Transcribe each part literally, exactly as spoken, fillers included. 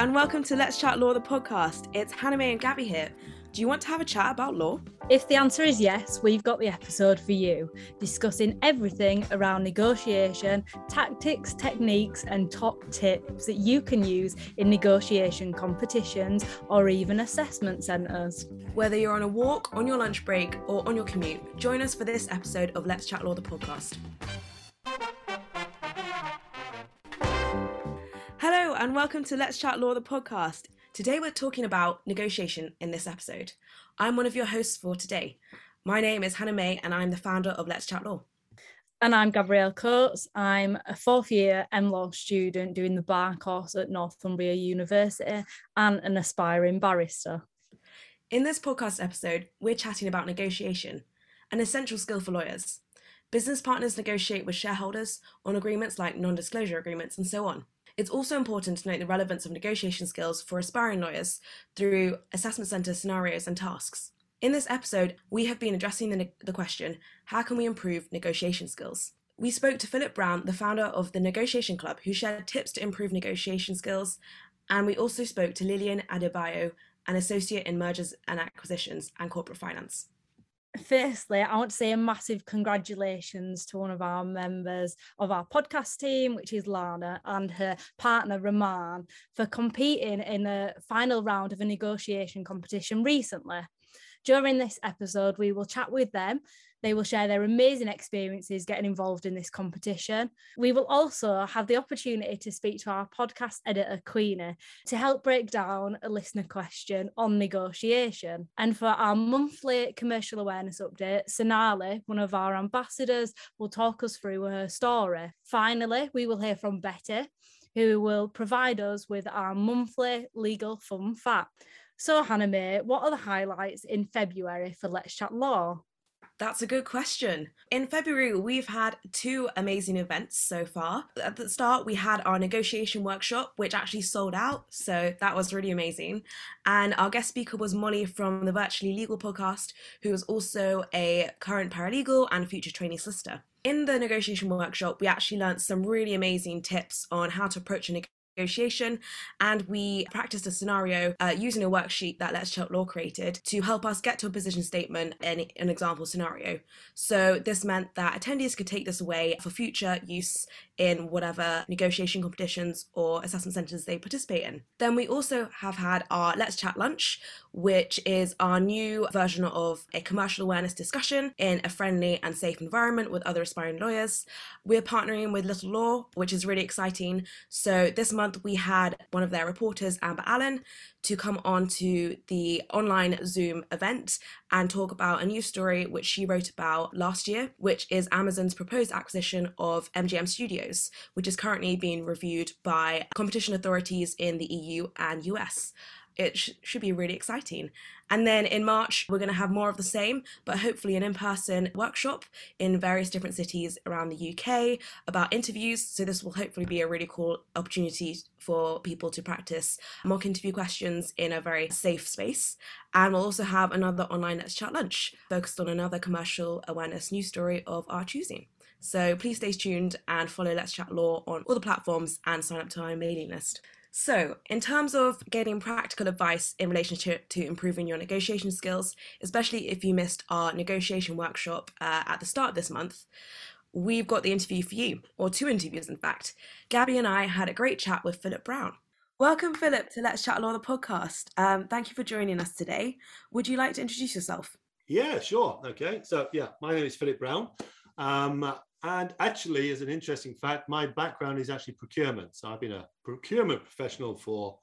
and welcome to Let's Chat Law, the podcast. It's Hanameh and Gabby here. Do you want to have a chat about law? If the answer is yes, we've got the episode for you, discussing everything around negotiation, tactics, techniques and top tips that you can use in negotiation competitions or even assessment centres. Whether you're on a walk, on your lunch break or on your commute, join us for this episode of Let's Chat Law, the podcast. Hello and welcome to Let's Chat Law, the podcast. Today we're talking about negotiation in this episode. I'm one of your hosts for today. My name is Hanameh and I'm the founder of Let's Chat Law. And I'm Gabrielle Coates. I'm a fourth year M Law student doing the bar course at Northumbria University and an aspiring barrister. In this podcast episode, we're chatting about negotiation, an essential skill for lawyers. Business partners negotiate with shareholders on agreements like non-disclosure agreements and so on. It's also important to note the relevance of negotiation skills for aspiring lawyers through assessment centre scenarios and tasks. In this episode, we have been addressing the, the question, how can we improve negotiation skills? We spoke to Philip Brown, the founder of the Negotiation Club, who shared tips to improve negotiation skills. And we also spoke to Lillian Adebayo, an associate in mergers and acquisitions and corporate finance. Firstly, I want to say a massive congratulations to one of our members of our podcast team, which is Lana, and her partner Raman, for competing in the final round of a negotiation competition recently. During this episode, we will chat with them. They will share their amazing experiences getting involved in this competition. We will also have the opportunity to speak to our podcast editor, Queenie, to help break down a listener question on negotiation. And for our monthly commercial awareness update, Sonali, one of our ambassadors, will talk us through her story. Finally, we will hear from Betty, who will provide us with our monthly legal fun fact. So, Hanameh, what are the highlights in February for Let's Chat Law? That's a good question. In February, we've had two amazing events so far. At the start, we had our negotiation workshop, which actually sold out. So that was really amazing. And our guest speaker was Molly from the Virtually Legal podcast, who is also a current paralegal and future trainee solicitor. In the negotiation workshop, we actually learned some really amazing tips on how to approach a negotiation. negotiation and we practiced a scenario uh, using a worksheet that Let's Chat Law created to help us get to a position statement in an example scenario. So this meant that attendees could take this away for future use in whatever negotiation competitions or assessment centres they participate in. Then we also have had our Let's Chat Lunch, which is our new version of a commercial awareness discussion in a friendly and safe environment with other aspiring lawyers. We're partnering with Little Law, which is really exciting. So this month we had one of their reporters, Amber Allen, to come on to the online Zoom event and talk about a news story which she wrote about last year, which is Amazon's proposed acquisition of M G M Studios, which is currently being reviewed by competition authorities in the E U and U S. It sh- should be really exciting. And then in March, we're going to have more of the same, but hopefully an in-person workshop in various different cities around the U K about interviews. So this will hopefully be a really cool opportunity for people to practice mock interview questions in a very safe space. And we'll also have another online Let's Chat Lunch focused on another commercial awareness news story of our choosing. So please stay tuned and follow Let's Chat Law on all the platforms and sign up to our mailing list. So, in terms of getting practical advice in relationship to improving your negotiation skills, especially if you missed our negotiation workshop uh, at the start of this month, we've got the interview for you, or two interviews in fact. Gabby and I had a great chat with Philip Brown. Welcome, Philip, to Let's Chat Law, the podcast. Um, thank you for joining us today. Would you like to introduce yourself? Yeah, sure. Okay. So, yeah, my name is Philip Brown. Um, And actually, as an interesting fact, my background is actually procurement. So I've been a procurement professional for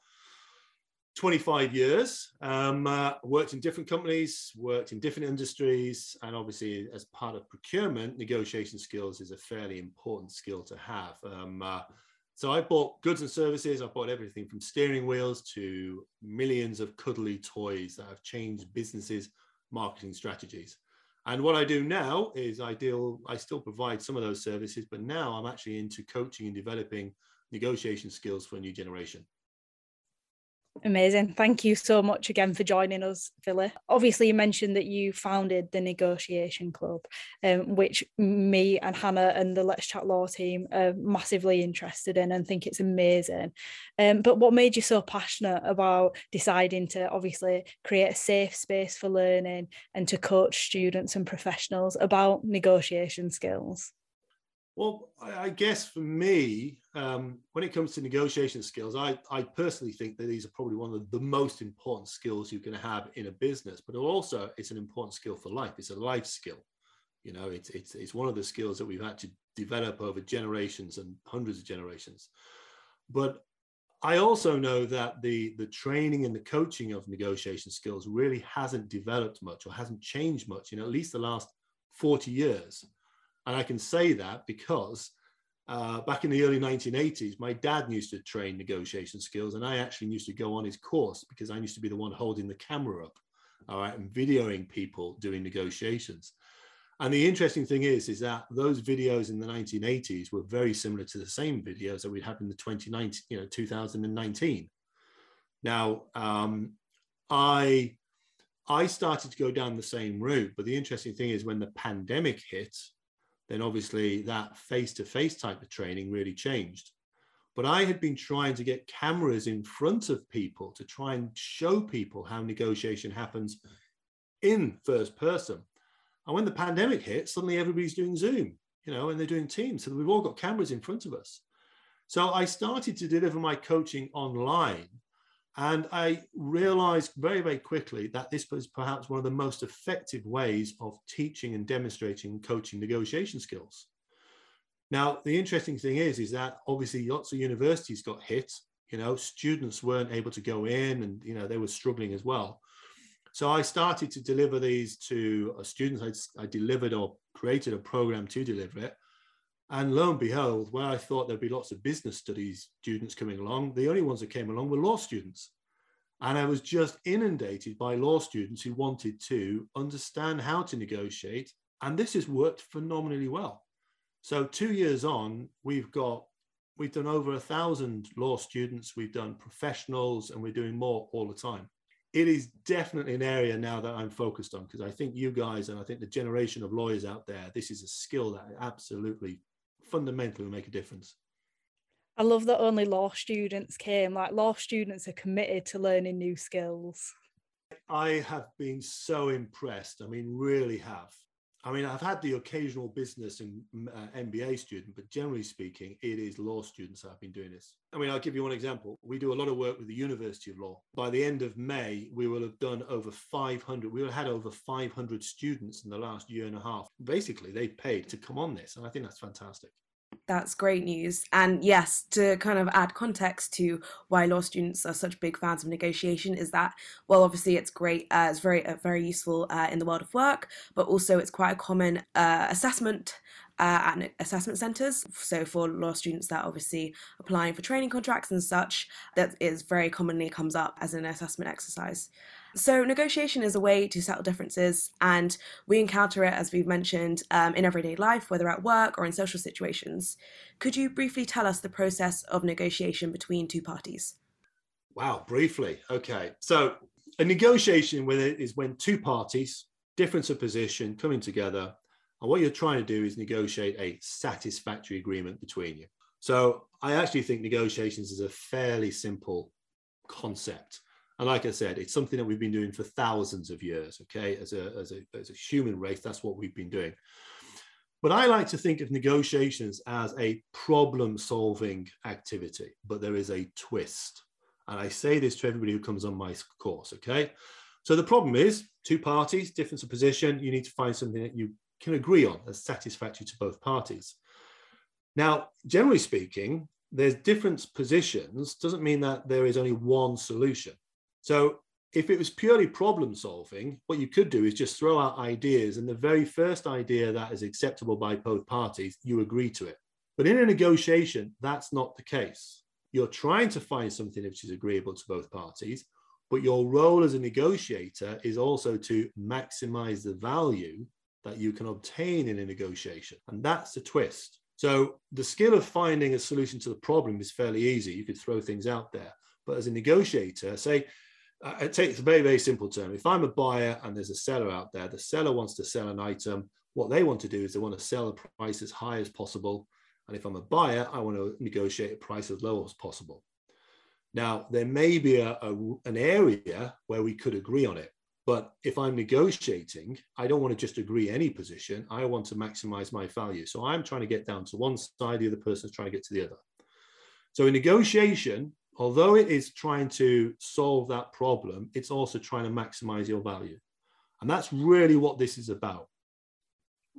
twenty-five years, um, uh, worked in different companies, worked in different industries. And obviously, as part of procurement, negotiation skills is a fairly important skill to have. Um, uh, so I bought goods and services. I bought everything from steering wheels to millions of cuddly toys that have changed businesses' marketing strategies. And what I do now is I deal, I still provide some of those services, but now I'm actually into coaching and developing negotiation skills for a new generation. Amazing. Thank you so much again for joining us, Philip. Obviously, you mentioned that you founded the Negotiation Club, um, which me and Hannah and the Let's Chat Law team are massively interested in and think it's amazing. Um, but what made you so passionate about deciding to obviously create a safe space for learning and to coach students and professionals about negotiation skills? Well, I guess for me, um, when it comes to negotiation skills, I, I personally think that these are probably one of the most important skills you can have in a business, but also it's an important skill for life. It's a life skill. You know, it's, it's, it's one of the skills that we've had to develop over generations and hundreds of generations. But I also know that the, the training and the coaching of negotiation skills really hasn't developed much or hasn't changed much in at least the last forty years. And I can say that because uh, back in the early nineteen eighties, my dad used to train negotiation skills, and I actually used to go on his course because I used to be the one holding the camera up, all right, and videoing people doing negotiations. And the interesting thing is, is that those videos in the nineteen eighties were very similar to the same videos that we'd have in the twenty nineteen, you know, two thousand nineteen. Now, um, I, I started to go down the same route, but the interesting thing is when the pandemic hit, then obviously that face-to-face type of training really changed. But I had been trying to get cameras in front of people to try and show people how negotiation happens in first person. And when the pandemic hit, suddenly everybody's doing Zoom, you know, and they're doing Teams. So we've all got cameras in front of us. So I started to deliver my coaching online, and I realized very, very quickly that this was perhaps one of the most effective ways of teaching and demonstrating and coaching negotiation skills. Now, the interesting thing is, is that obviously lots of universities got hit, you know, students weren't able to go in and, you know, they were struggling as well. So I started to deliver these to students. I, I delivered or created a program to deliver it. And lo and behold, where I thought there'd be lots of business studies students coming along, the only ones that came along were law students. And I was just inundated by law students who wanted to understand how to negotiate. And this has worked phenomenally well. So two years on, we've got, we've done over a thousand law students, we've done professionals, and we're doing more all the time. It is definitely an area now that I'm focused on, because I think you guys, and I think the generation of lawyers out there, this is a skill that absolutely fundamentally will make a difference. I love that only law students came. Like, law students are committed to learning new skills. I have been so impressed. I mean, really have. I mean, I've had the occasional business and uh, M B A student, but generally speaking, it is law students that have been doing this. I mean, I'll give you one example. We do a lot of work with the University of Law. By the end of May, we will have done over five hundred. We will have had over five hundred students in the last year and a half. Basically, they paid to come on this, and I think that's fantastic. That's great news. And yes, to kind of add context to why law students are such big fans of negotiation is that, well, obviously it's great, uh, it's very, uh, very useful uh, in the world of work, but also it's quite a common uh, assessment Uh, at assessment centres. So for law students that are obviously applying for training contracts and such, that is very commonly comes up as an assessment exercise. So negotiation is a way to settle differences, and we encounter it, as we've mentioned, um, in everyday life, whether at work or in social situations. Could you briefly tell us the process of negotiation between two parties? Wow, briefly. Okay. So a negotiation with it is when two parties, difference of position, coming together. And what you're trying to do is negotiate a satisfactory agreement between you. So I actually think negotiations is a fairly simple concept. And like I said, it's something that we've been doing for thousands of years, okay? As a, as a, as a human race, that's what we've been doing. But I like to think of negotiations as a problem-solving activity, but there is a twist. And I say this to everybody who comes on my course, okay? So the problem is two parties, difference of position, you need to find something that you can agree on as satisfactory to both parties. Now, generally speaking, there's different positions, doesn't mean that there is only one solution. So if it was purely problem solving, what you could do is just throw out ideas, and the very first idea that is acceptable by both parties, you agree to it. But in a negotiation, that's not the case. You're trying to find something which is agreeable to both parties, but your role as a negotiator is also to maximize the value that you can obtain in a negotiation. And that's the twist. So the skill of finding a solution to the problem is fairly easy. You could throw things out there, But as a negotiator, say, I take a very, very simple term. If I'm a buyer and there's a seller out there, the seller wants to sell an item. What they want to do is they want to sell the price as high as possible. And if I'm a buyer, I want to negotiate a price as low as possible. Now, there may be a, a, an area where we could agree on it. But if I'm negotiating, I don't want to just agree any position. I want to maximize my value. So I'm trying to get down to one side, the other person's trying to get to the other. So in negotiation, although it is trying to solve that problem, it's also trying to maximize your value. And that's really what this is about.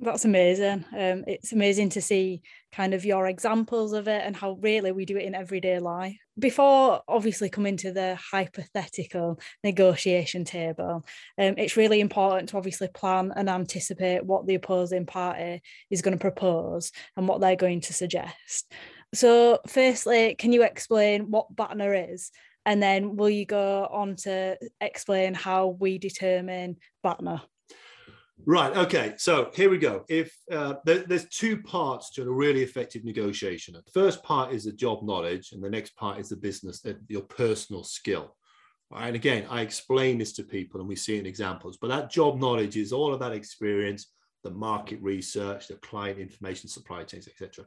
That's amazing. Um, it's amazing to see kind of your examples of it and how really we do it in everyday life. Before obviously coming to the hypothetical negotiation table, um, it's really important to obviously plan and anticipate what the opposing party is going to propose and what they're going to suggest. So firstly, can you explain what BATNA is? And then will you go on to explain how we determine BATNA? Right, okay, so here we go. If uh, there, there's two parts to a really effective negotiation. The first part is the job knowledge, and the next part is the business, uh, your personal skill. All right, and again, I explain this to people and we see it in examples, but that job knowledge is all of that experience, the market research, the client information, supply chains, et cetera.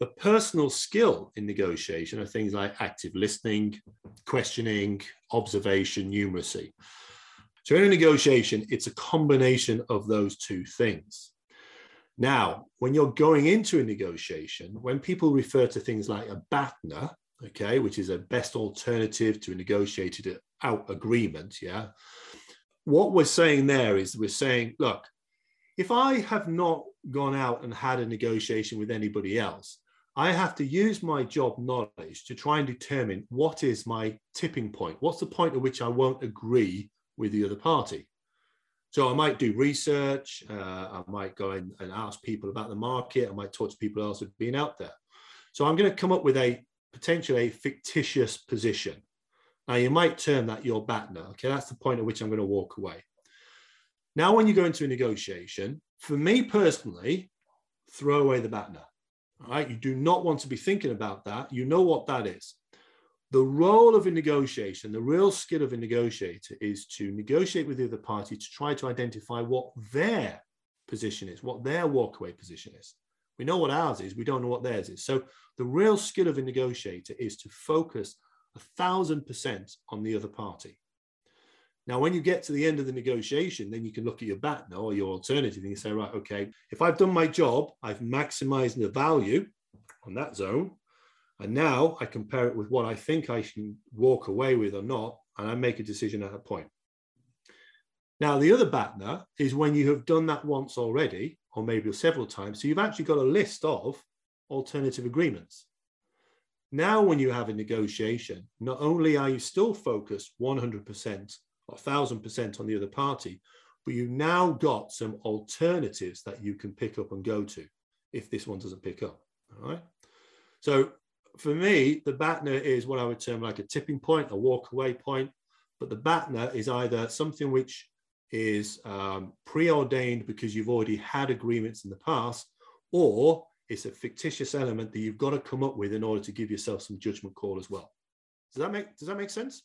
The personal skill in negotiation are things like active listening, questioning, observation, numeracy. So in a negotiation, it's a combination of those two things. Now, when you're going into a negotiation, when people refer to things like a BATNA, okay, which is a best alternative to a negotiated out agreement, yeah, what we're saying there is we're saying, look, if I have not gone out and had a negotiation with anybody else, I have to use my job knowledge to try and determine what is my tipping point. What's the point at which I won't agree with the other party? So I might do research, uh, I might go in and ask people about the market, I might talk to people else who've been out there. So I'm going to come up with a potentially fictitious position. Now you might term that your BATNA, okay, that's the point at which I'm going to walk away. Now when you go into a negotiation, for me personally, throw away the BATNA, all right? You do not want to be thinking about that, you know what that is. The role of a negotiation, the real skill of a negotiator is to negotiate with the other party to try to identify what their position is, what their walkaway position is. We know what ours is, we don't know what theirs is. So the real skill of a negotiator is to focus a thousand percent on the other party. Now, when you get to the end of the negotiation, then you can look at your BATNA or your alternative and you say, right, okay, if I've done my job, I've maximized the value on that zone. And now I compare it with what I think I can walk away with or not, and I make a decision at a point. Now, the other BATNA is when you have done that once already, or maybe several times, so you've actually got a list of alternative agreements. Now, when you have a negotiation, not only are you still focused one hundred percent or one thousand percent on the other party, but you've now got some alternatives that you can pick up and go to if this one doesn't pick up, all right? So, for me, the BATNA is what I would term like a tipping point, a walk-away point. But the BATNA is either something which is um, preordained because you've already had agreements in the past, or it's a fictitious element that you've got to come up with in order to give yourself some judgment call as well. Does that make, does that make sense?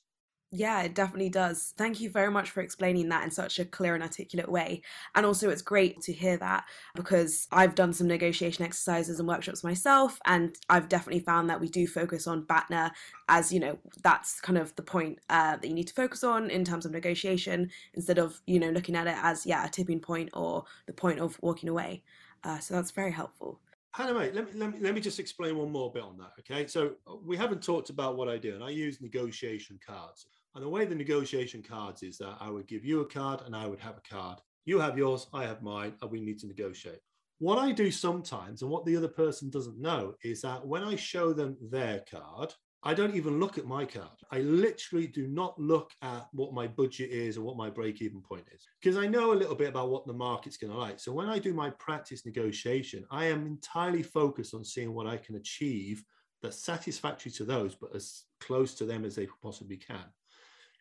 Yeah, it definitely does. Thank you very much for explaining that in such a clear and articulate way. And also it's great to hear that because I've done some negotiation exercises and workshops myself, and I've definitely found that we do focus on BATNA as, you know, that's kind of the point uh, that you need to focus on in terms of negotiation instead of, you know, looking at it as, yeah, a tipping point or the point of walking away. Uh, so that's very helpful. Hannah, mate, let me, let me, let me just explain one more bit on that, okay? So we haven't talked about what I do, and I use negotiation cards. And the way the negotiation cards is that I would give you a card and I would have a card. You have yours, I have mine, and we need to negotiate. What I do sometimes, and what the other person doesn't know, is that when I show them their card, I don't even look at my card. I literally do not look at what my budget is or what my break-even point is, because I know a little bit about what the market's going to like. So when I do my practice negotiation, I am entirely focused on seeing what I can achieve that's satisfactory to those, but as close to them as they possibly can.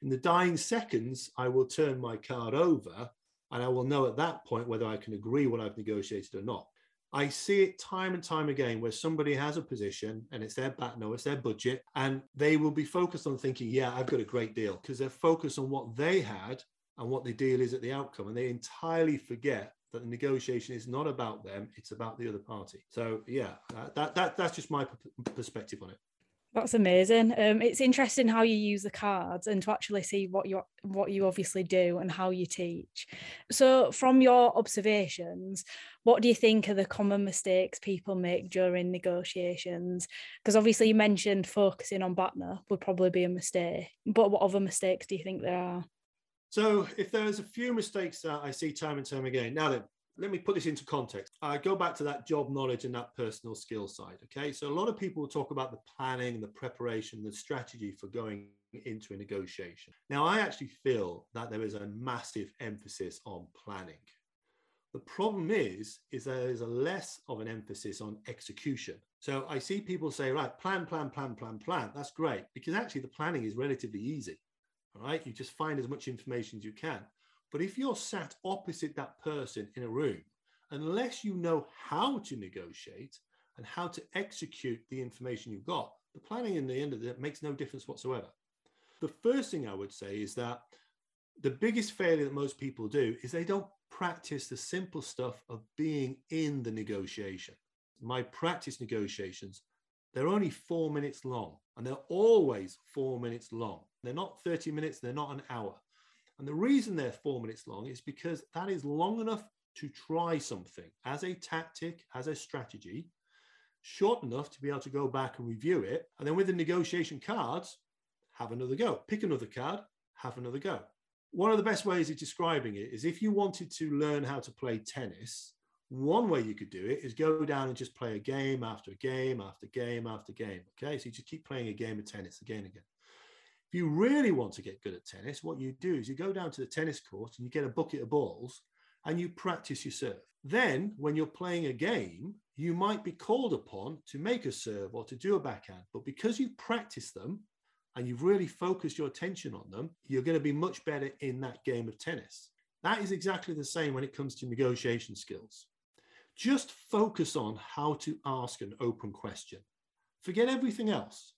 In the dying seconds, I will turn my card over and I will know at that point whether I can agree what I've negotiated or not. I see it time and time again where somebody has a position and it's their back, no, it's their budget, and they will be focused on thinking, yeah, I've got a great deal, because they're focused on what they had and what the deal is at the outcome. And they entirely forget that the negotiation is not about them, it's about the other party. So yeah, that that that's just my perspective on it. That's amazing. Um, it's interesting how you use the cards and to actually see what you what you obviously do and how you teach. So from your observations, what do you think are the common mistakes people make during negotiations? Because obviously you mentioned focusing on BATNA would probably be a mistake, but what other mistakes do you think there are? So if there's a few mistakes that I see time and time again, now then, let me put this into context. I go back to that job knowledge and that personal skill side, okay? So a lot of people talk about the planning, the preparation, the strategy for going into a negotiation. Now, I actually feel that there is a massive emphasis on planning. The problem is, is there is a less of an emphasis on execution. So I see people say, right, plan, plan, plan, plan, plan. That's great, because actually the planning is relatively easy, all right? You just find as much information as you can. But if you're sat opposite that person in a room, unless you know how to negotiate and how to execute the information you've got, the planning in the end of it makes no difference whatsoever. The first thing I would say is that the biggest failure that most people do is they don't practice the simple stuff of being in the negotiation. My practice negotiations, they're only four minutes long, and they're always four minutes long. They're not thirty minutes, they're not an hour. And the reason they're four minutes long is because that is long enough to try something as a tactic, as a strategy, short enough to be able to go back and review it. And then with the negotiation cards, have another go. Pick another card, have another go. One of the best ways of describing it is if you wanted to learn how to play tennis, one way you could do it is go down and just play a game after a game after game after game. Okay, so you just keep playing a game of tennis again and again. If you really want to get good at tennis, what you do is you go down to the tennis court and you get a bucket of balls and you practice your serve. Then when you're playing a game, you might be called upon to make a serve or to do a backhand. But because you practice them and you've really focused your attention on them, you're going to be much better in that game of tennis. That is exactly the same when it comes to negotiation skills. Just focus on how to ask an open question. Forget everything else.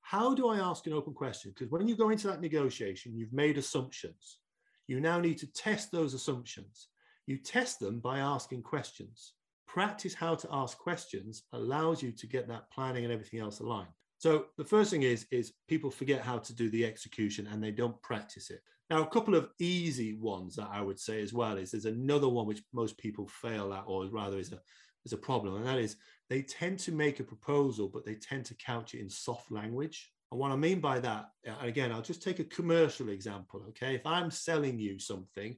How do I ask an open question? Because when you go into that negotiation, you've made assumptions. You now need to test those assumptions. You test them by asking questions. Practice how to ask questions allows you to get that planning and everything else aligned. So the first thing is, is people forget how to do the execution and they don't practice it. Now, a couple of easy ones that I would say as well is there's another one which most people fail at, or rather is a, is a problem, and that is they tend to make a proposal, but they tend to couch it in soft language. And what I mean by that, and again, I'll just take a commercial example, okay? If I'm selling you something,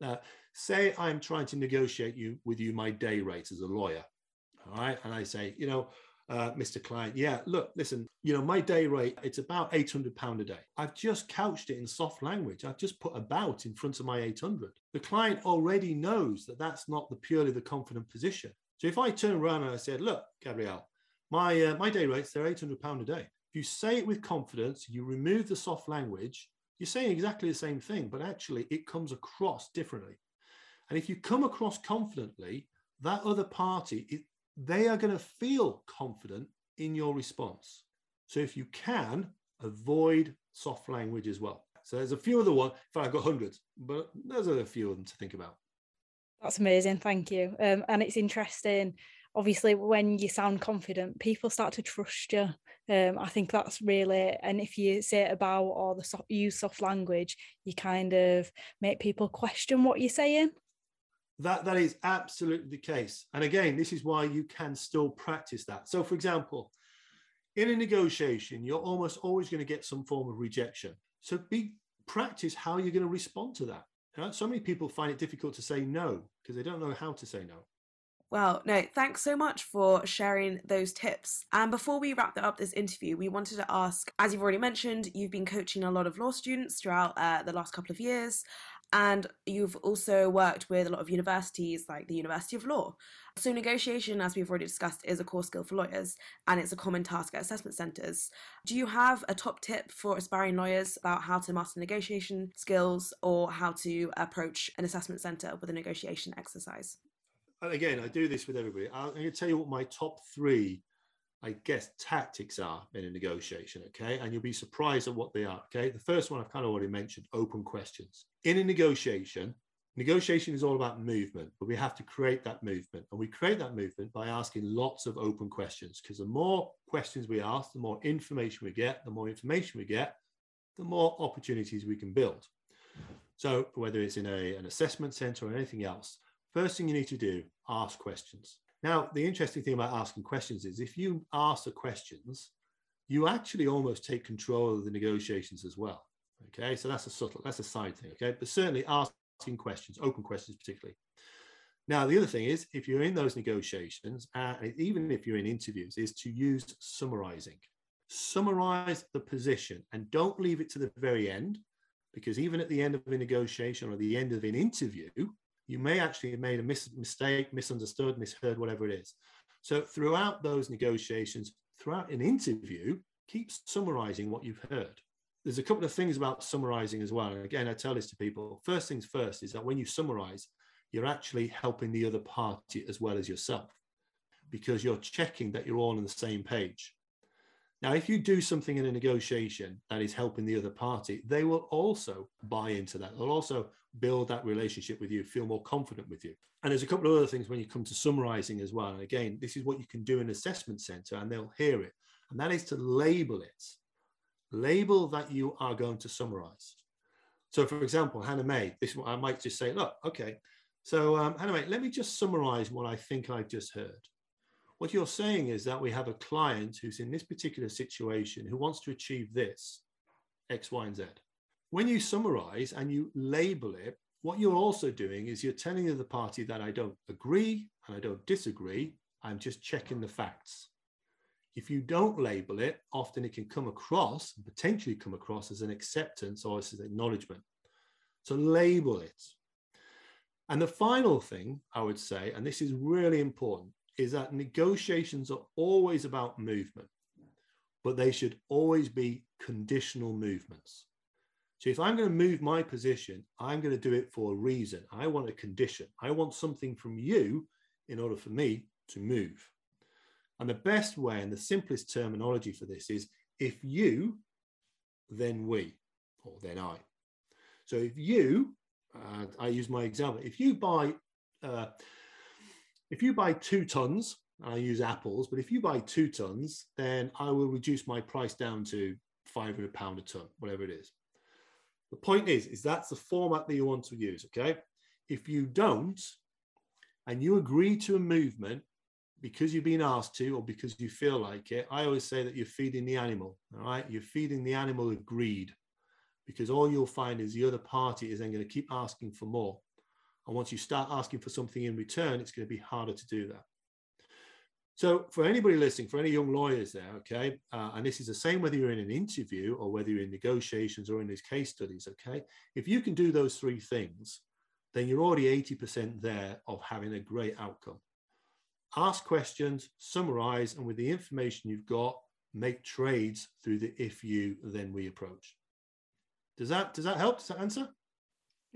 uh, say I'm trying to negotiate you with you my day rate as a lawyer, all right? And I say, you know, uh, Mister Client, yeah, look, listen, you know, my day rate, it's about eight hundred pounds a day. I've just couched it in soft language. I've just put about in front of my eight hundred. The client already knows that that's not the purely the confident position. So if I turn around and I said, look, Gabrielle, my uh, my day rates, they're eight hundred pounds a day. If you say it with confidence, you remove the soft language, you're saying exactly the same thing, but actually it comes across differently. And if you come across confidently, that other party, it, they are going to feel confident in your response. So if you can, avoid soft language as well. So there's a few other ones. In fact, I've got hundreds, but those are a few of them to think about. That's amazing. Thank you. Um, and it's interesting. Obviously, when you sound confident, people start to trust you. Um, I think that's really, and if you say it about or the soft, use soft language, you kind of make people question what you're saying. That that is absolutely the case. And again, this is why you can still practice that. So, for example, in a negotiation, you're almost always going to get some form of rejection. So be practice how you're going to respond to that. So many people find it difficult to say no because they don't know how to say no. Well, no, thanks so much for sharing those tips. And before we wrap up this interview, we wanted to ask, as you've already mentioned, you've been coaching a lot of law students throughout uh, the last couple of years. And you've also worked with a lot of universities like the University of Law. So negotiation, as we've already discussed, is a core skill for lawyers, and it's a common task at assessment centres. Do you have a top tip for aspiring lawyers about how to master negotiation skills or how to approach an assessment centre with a negotiation exercise? and again, I do this with everybody. I'm going to tell you what my top three, I guess, tactics are in a negotiation, okay? And you'll be surprised at what they are, okay? The first one I've kind of already mentioned, open questions. In a negotiation, negotiation is all about movement, but we have to create that movement. And we create that movement by asking lots of open questions, because the more questions we ask, the more information we get, the more information we get, the more opportunities we can build. So whether it's in a, an assessment center or anything else, first thing you need to do, ask questions. Now, the interesting thing about asking questions is if you ask the questions, you actually almost take control of the negotiations as well. Okay, so that's a subtle, that's a side thing, okay? But certainly asking questions, open questions particularly. Now, the other thing is, if you're in those negotiations, uh, even if you're in interviews, is to use summarizing. Summarize the position and don't leave it to the very end, because even at the end of a negotiation or the end of an interview, you may actually have made a mis mistake, misunderstood, misheard, whatever it is. So throughout those negotiations, throughout an interview, keep summarizing what you've heard. There's a couple of things about summarizing as well. And again, I tell this to people, first things first is that when you summarize, you're actually helping the other party as well as yourself, because you're checking that you're all on the same page. Now, if you do something in a negotiation that is helping the other party, they will also buy into that. They'll also build that relationship with you, feel more confident with you. And there's a couple of other things when you come to summarizing as well. And again, this is what you can do in an assessment center and they'll hear it. And that is to label it. Label that you are going to summarize. So for example, Hannah May, this is what I might just say, look, okay. So um, Hannah May, let me just summarize what I think I've just heard. What you're saying is that we have a client who's in this particular situation who wants to achieve this, X, Y, and Z. When you summarize and you label it, what you're also doing is you're telling the other party that I don't agree and I don't disagree, I'm just checking the facts. If you don't label it, often it can come across, potentially come across as an acceptance or as an acknowledgement. So label it. And the final thing I would say, and this is really important, is that negotiations are always about movement, but they should always be conditional movements. So if I'm going to move my position, I'm going to do it for a reason. I want a condition. I want something from you in order for me to move. And the best way and the simplest terminology for this is if you, then we, or then I. So if you, uh, I use my example, if you buy... Uh, If you buy two tons, I use apples, but if you buy two tons, then I will reduce my price down to five hundred pounds a ton, whatever it is. The point is, is that's the format that you want to use, okay? If you don't, and you agree to a movement because you've been asked to or because you feel like it, I always say that you're feeding the animal, all right? You're feeding the animal of greed, because all you'll find is the other party is then going to keep asking for more. And once you start asking for something in return, it's going to be harder to do that. So for anybody listening, for any young lawyers there, okay, uh, and this is the same whether you're in an interview or whether you're in negotiations or in these case studies, okay, if you can do those three things, then you're already eighty percent there of having a great outcome. Ask questions, summarize, and with the information you've got, make trades through the if you, then we approach. Does that, does that help? Does that answer?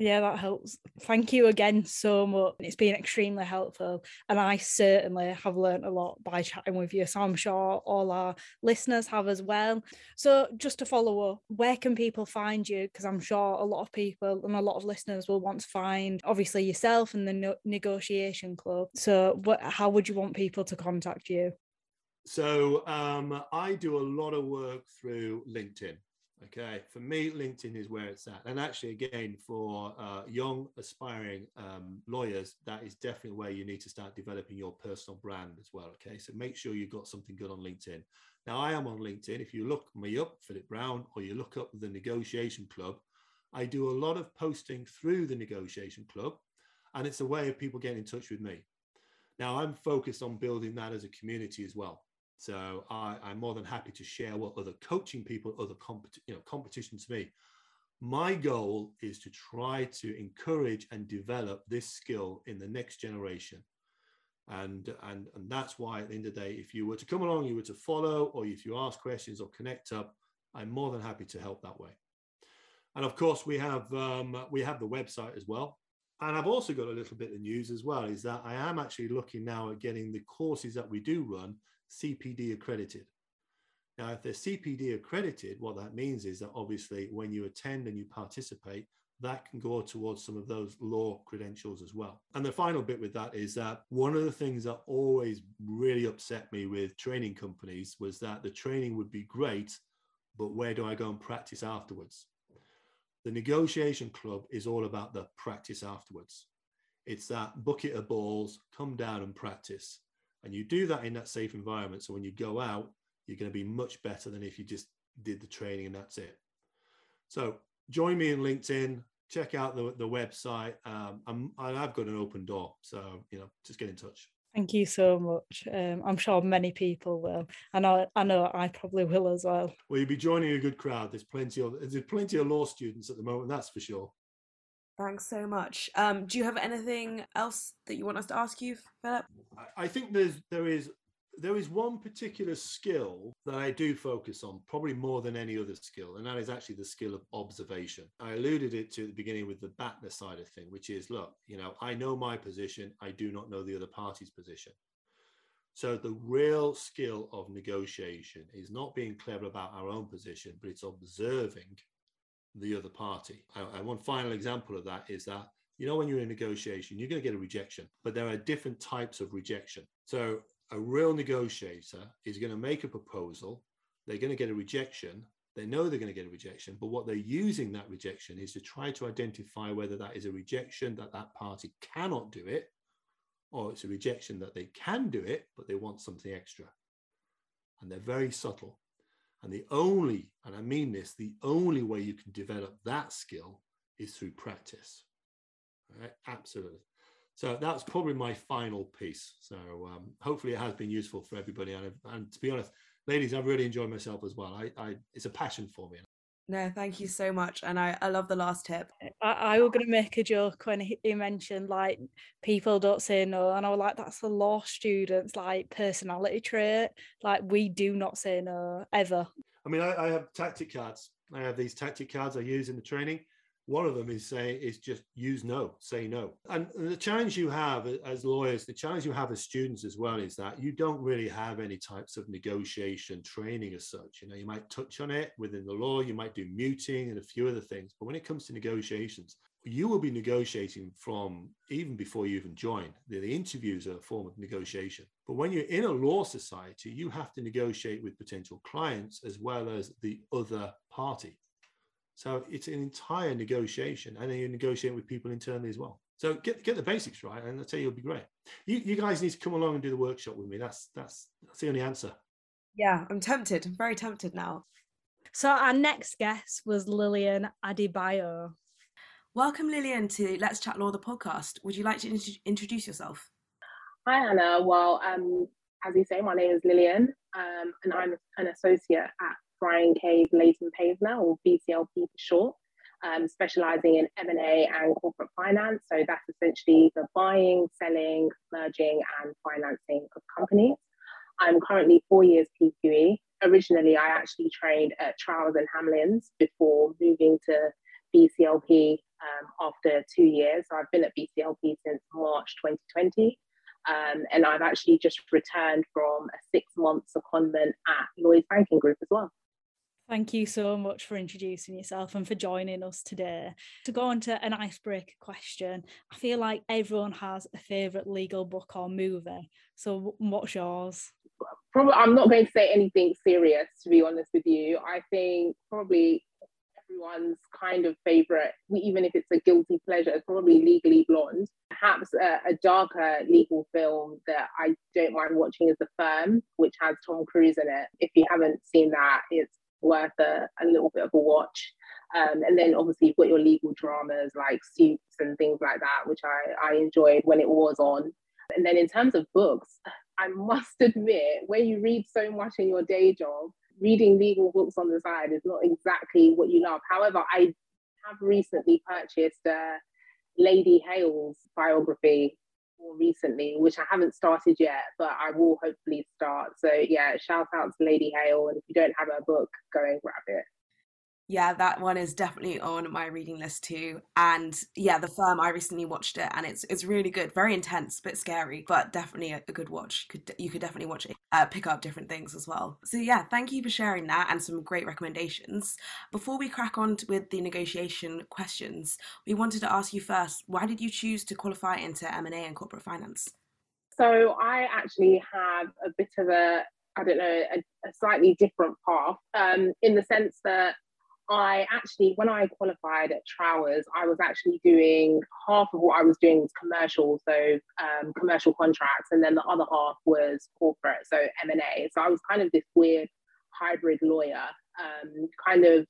Yeah, that helps. Thank you again so much. It's been extremely helpful. And I certainly have learned a lot by chatting with you. So I'm sure all our listeners have as well. So just to follow up, where can people find you? Because I'm sure a lot of people and a lot of listeners will want to find, obviously, yourself and the no- Negotiation Club. So what, how would you want people to contact you? So um, I do a lot of work through LinkedIn. Okay, for me, LinkedIn is where it's at. And actually, again, for uh, young, aspiring um, lawyers, that is definitely where you need to start developing your personal brand as well. Okay, so make sure you've got something good on LinkedIn. Now, I am on LinkedIn. If you look me up, Philip Brown, or you look up the Negotiation Club, I do a lot of posting through the Negotiation Club, and it's a way of people getting in touch with me. Now, I'm focused on building that as a community as well. So I, I'm more than happy to share what other coaching people, other competi- you know, competition to me. My goal is to try to encourage and develop this skill in the next generation. And, and, and that's why at the end of the day, if you were to come along, you were to follow, or if you ask questions or connect up, I'm more than happy to help that way. And of course, we have, um, we have the website as well. And I've also got a little bit of news as well, is that I am actually looking now at getting the courses that we do run C P D accredited. Now, if they're C P D accredited, what that means is that obviously when you attend and you participate, that can go towards some of those law credentials as well. And the final bit with that is that one of the things that always really upset me with training companies was that the training would be great, but where do I go and practice afterwards? The Negotiation Club is all about the practice afterwards. It's that bucket of balls, come down and practice. And you do that in that safe environment. So when you go out, you're going to be much better than if you just did the training and that's it. So join me in LinkedIn, check out the, the website. Um, I'm, I've got an open door. So, you know, just get in touch. Thank you so much. Um, I'm sure many people will. And I, I know I probably will as well. Well, you'll be joining a good crowd. There's plenty of, there's plenty of law students at the moment, that's for sure. Thanks so much. Um, do you have anything else that you want us to ask you, Philip? I, I think there's, there is... There is one particular skill that I do focus on, probably more than any other skill, and that is actually the skill of observation. I alluded it to at the beginning with the BATNA side of thing, which is, look, you know, I know my position, I do not know the other party's position. So the real skill of negotiation is not being clever about our own position, but it's observing the other party. And one final example of that is that, you know, when you're in a negotiation, you're going to get a rejection, but there are different types of rejection. So a real negotiator is going to make a proposal. They're going to get a rejection. They know they're going to get a rejection, but what they're using that rejection is to try to identify whether that is a rejection that that party cannot do it, or it's a rejection that they can do it, but they want something extra. And they're very subtle. And the only, and I mean this, the only way you can develop that skill is through practice. All right? Absolutely. So that's probably my final piece. So um, hopefully it has been useful for everybody. And, and to be honest, ladies, I've really enjoyed myself as well. I, I, it's a passion for me. No, thank you so much. And I, I love the last tip. I, I was going to make a joke when he mentioned, like, people don't say no. And I was like, that's the law student's, like, personality trait. Like, we do not say no, ever. I mean, I, I have tactic cards. I have these tactic cards I use in the training. One of them is say is just use no, say no. And the challenge you have as lawyers, the challenge you have as students as well, is that you don't really have any types of negotiation training as such. You know, you might touch on it within the law, you might do muting and a few other things. But when it comes to negotiations, you will be negotiating from even before you even join. The, the interviews are a form of negotiation. But when you're in a law society, you have to negotiate with potential clients as well as the other party. So it's an entire negotiation, and then you negotiate with people internally as well. So get get the basics right, and I'll tell you, it'll be great. You you guys need to come along and do the workshop with me. That's that's that's the only answer. Yeah, I'm tempted. I'm very tempted now. So our next guest was Lillian Adebayo. Welcome, Lillian, to Let's Chat Law, the podcast. Would you like to int- introduce yourself? Hi, Anna. Well, um, as you say, my name is Lillian, um, and I'm an associate at Brian Cave Leighton and Paisner, or B C L P for short, um, specialising in M and A and corporate finance. So that's essentially the buying, selling, merging and financing of companies. I'm currently four years P Q E. Originally, I actually trained at Charles and Hamlins before moving to B C L P um, after two years. So I've been at B C L P since March twenty twenty. Um, and I've actually just returned from a six-month secondment at Lloyd's Banking Group as well. Thank you so much for introducing yourself and for joining us today. To go on to an icebreaker question, I feel like everyone has a favourite legal book or movie. So what's yours? Probably, I'm not going to say anything serious, to be honest with you. I think probably everyone's kind of favourite, even if it's a guilty pleasure, is probably Legally Blonde. Perhaps a, a darker legal film that I don't mind watching is The Firm, which has Tom Cruise in it. If you haven't seen that, it's worth a, a little bit of a watch. Um, and then obviously you've got your legal dramas like Suits and things like that, which I, I enjoyed when it was on. And then in terms of books, I must admit, when you read so much in your day job, reading legal books on the side is not exactly what you love. However, I have recently purchased uh, Lady Hale's biography more recently, which I haven't started yet, but I will hopefully start. So yeah, shout out to Lady Hale, and if you don't have her book, go and grab it. Yeah, that one is definitely on my reading list too. And yeah, The Firm, I recently watched it and it's it's really good, very intense, bit scary, but definitely a, a good watch. You could you could definitely watch it, uh, pick up different things as well. So yeah, thank you for sharing that and some great recommendations. Before we crack on with the negotiation questions, we wanted to ask you first, why did you choose to qualify into M and A and corporate finance? So I actually have a bit of a, I don't know, a, a slightly different path um, in the sense that I actually, when I qualified at Trowers, I was actually doing half of what I was doing was commercial, so um, commercial contracts, and then the other half was corporate, so M and A. So I was kind of this weird hybrid lawyer, um, kind of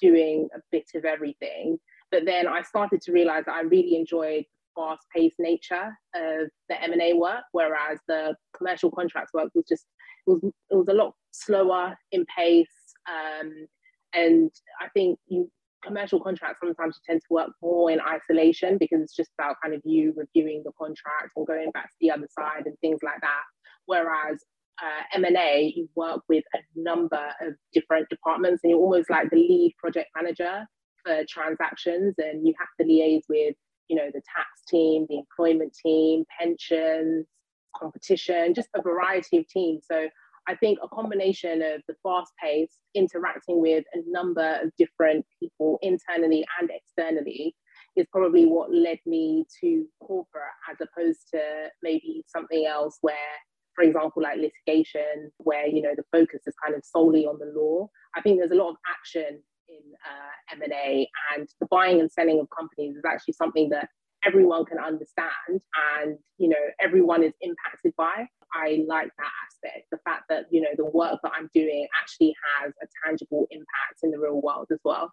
doing a bit of everything. But then I started to realise that I really enjoyed the fast-paced nature of the M and A work, whereas the commercial contracts work was just, it was, it was a lot slower in pace. Um, And I think you, commercial contracts sometimes you tend to work more in isolation because it's just about kind of you reviewing the contract or going back to the other side and things like that. Whereas uh, M and A, you work with a number of different departments and you're almost like the lead project manager for transactions, and you have to liaise with, you know, the tax team, the employment team, pensions, competition, just a variety of teams. So I think a combination of the fast pace, interacting with a number of different people internally and externally is probably what led me to corporate, as opposed to maybe something else where, for example, like litigation, where, you know, the focus is kind of solely on the law. I think there's a lot of action in uh, M and A, and the buying and selling of companies is actually something that everyone can understand and, you know, everyone is impacted by. I like that aspect, the fact that, you know, the work that I'm doing actually has a tangible impact in the real world as well.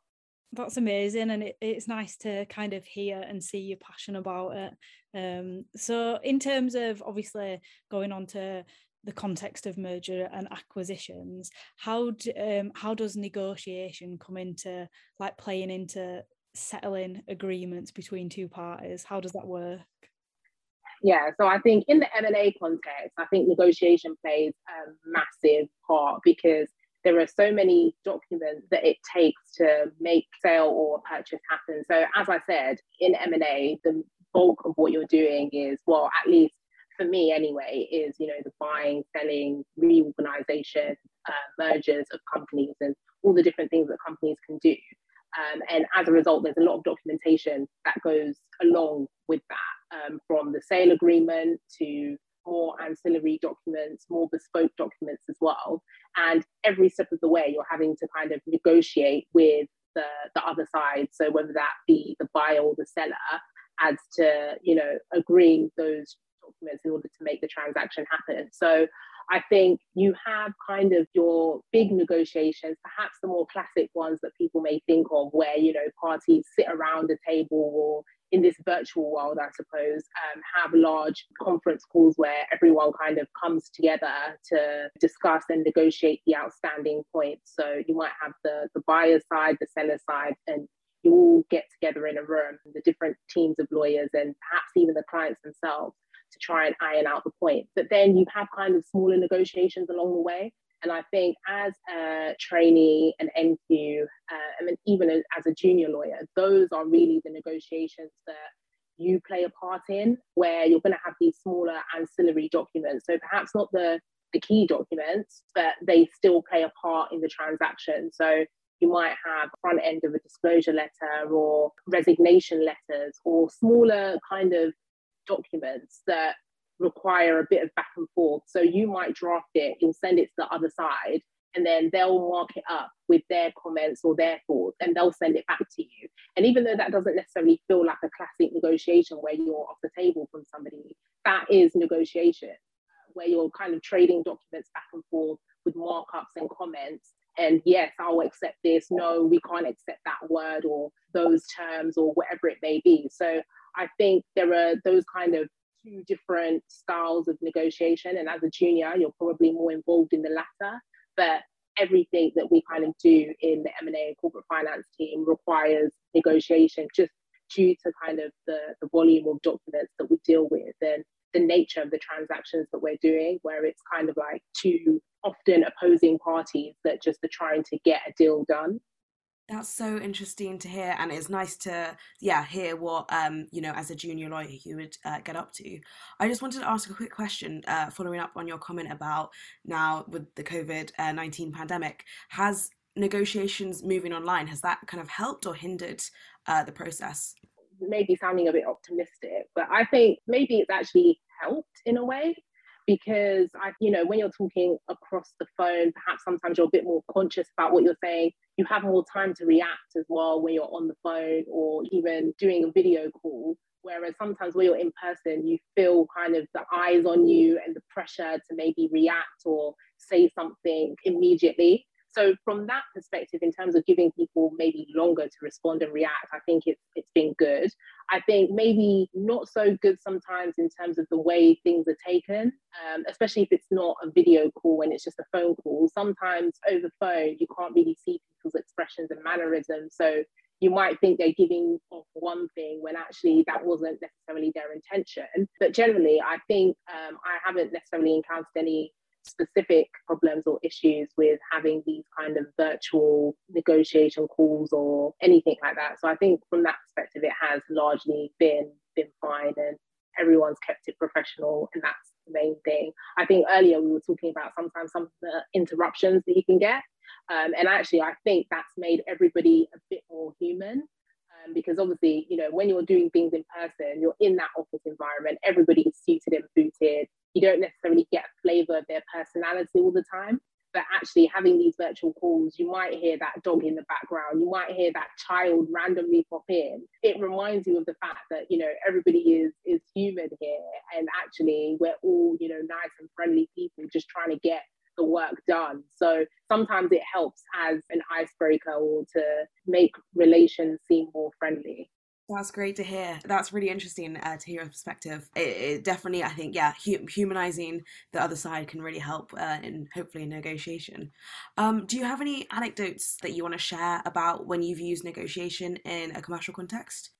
That's amazing, and it, it's nice to kind of hear and see your passion about it. Um, so in terms of obviously going on to the context of merger and acquisitions, how do, um, how does negotiation come into, like, playing into settling agreements between two parties? How does that work? Yeah, so I think in the M and A context, I think negotiation plays a massive part because there are so many documents that it takes to make sale or purchase happen. So as I said, in M and A, the bulk of what you're doing is, well, at least for me anyway, is, you know, the buying, selling, reorganisation, uh, mergers of companies and all the different things that companies can do. Um, and as a result, there's a lot of documentation that goes along with that, um, from the sale agreement to more ancillary documents, more bespoke documents as well. And every step of the way, you're having to kind of negotiate with the, the other side. So whether that be the buyer or the seller, as to, you know, agreeing those documents in order to make the transaction happen. So I think you have kind of your big negotiations, perhaps the more classic ones that people may think of, where, you know, parties sit around a table, or in this virtual world, I suppose, um, have large conference calls where everyone kind of comes together to discuss and negotiate the outstanding points. So you might have the, the buyer side, the seller side, and you all get together in a room, the different teams of lawyers and perhaps even the clients themselves, to try and iron out the point. But then you have kind of smaller negotiations along the way. And I think as a trainee, an N Q, uh, I mean, even as a junior lawyer, those are really the negotiations that you play a part in, where you're going to have these smaller ancillary documents. So perhaps not the, the key documents, but they still play a part in the transaction. So you might have front end of a disclosure letter or resignation letters or smaller kind of documents that require a bit of back and forth. So you might draft it, you'll send it to the other side, and then they'll mark it up with their comments or their thoughts, and they'll send it back to you. And even though that doesn't necessarily feel like a classic negotiation where you're off the table from somebody, that is negotiation, where you're kind of trading documents back and forth with markups and comments. And yes, I'll accept this. No, we can't accept that word or those terms or whatever it may be. So I think there are those kind of two different styles of negotiation. And as a junior, you're probably more involved in the latter. But everything that we kind of do in the M and A and corporate finance team requires negotiation, just due to kind of the, the volume of documents that we deal with and the nature of the transactions that we're doing, where it's kind of like two often opposing parties that just are trying to get a deal done. That's so interesting to hear, and it's nice to, yeah, hear what, um, you know, as a junior lawyer you would uh, get up to. I just wanted to ask a quick question, uh, following up on your comment about now with the COVID nineteen pandemic. Has negotiations moving online, has that kind of helped or hindered uh, the process? Maybe sounding a bit optimistic, but I think maybe it's actually helped in a way. Because, I, you know, when you're talking across the phone, perhaps sometimes you're a bit more conscious about what you're saying. You have more time to react as well when you're on the phone or even doing a video call. Whereas sometimes when you're in person, you feel kind of the eyes on you and the pressure to maybe react or say something immediately. So from that perspective, in terms of giving people maybe longer to respond and react, I think it, it's been good. I think maybe not so good sometimes in terms of the way things are taken, um, especially if it's not a video call and it's just a phone call. Sometimes over phone, you can't really see people's expressions and mannerisms. So you might think they're giving off one thing when actually that wasn't necessarily their intention. But generally, I think um, I haven't necessarily encountered any specific problems or issues with having these kind of virtual negotiation calls or anything like that. So I think from that perspective, it has largely been been fine, and everyone's kept it professional, and that's the main thing. I think earlier we were talking about sometimes some of the interruptions that you can get, um, and actually I think that's made everybody a bit more human. Because obviously, you know, when you're doing things in person, you're in that office environment, everybody is suited and booted. You don't necessarily get a flavour of their personality all the time. But actually having these virtual calls, you might hear that dog in the background, you might hear that child randomly pop in. It reminds you of the fact that, you know, everybody is is human here, and actually we're all, you know, nice and friendly people just trying to get the work done. So sometimes it helps as an icebreaker or to make relations seem more friendly. That's great to hear. That's really interesting uh, to hear your perspective. It, it definitely, I think, yeah, hu- humanizing the other side can really help uh, in hopefully negotiation. Um, do you have any anecdotes that you want to share about when you've used negotiation in a commercial context?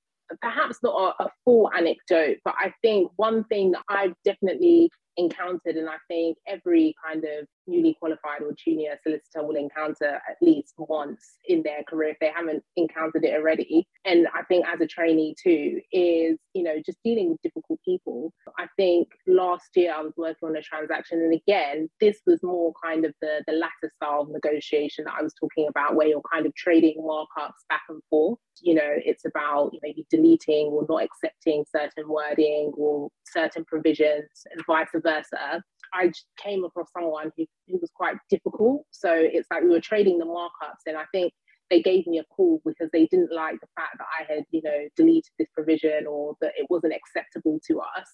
Perhaps not a, a full anecdote, but I think one thing that I've definitely encountered, and I think every kind of newly qualified or junior solicitor will encounter at least once in their career if they haven't encountered it already, and I think as a trainee too, is, you know, just dealing with difficult people. I think last year I was working on a transaction, and again this was more kind of the the latter style of negotiation that I was talking about, where you're kind of trading markups back and forth. You know, it's about maybe deleting or not accepting certain wording or certain provisions and vice versa. I came across someone who, who was quite difficult. So it's like we were trading the markups, and I think they gave me a call because they didn't like the fact that I had, you know, deleted this provision or that it wasn't acceptable to us.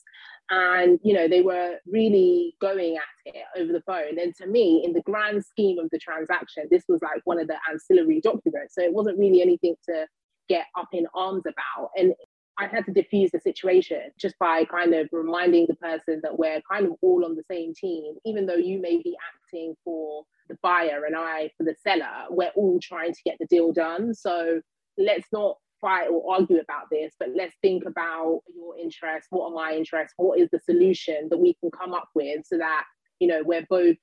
And, you know, they were really going at it over the phone. And to me, in the grand scheme of the transaction, this was like one of the ancillary documents. So it wasn't really anything to get up in arms about. And I had to diffuse the situation just by kind of reminding the person that we're kind of all on the same team, even though you may be acting for the buyer and I for the seller, we're all trying to get the deal done. So let's not fight or argue about this, but let's think about your interests. What are my interests? What is the solution that we can come up with so that, you know, we're both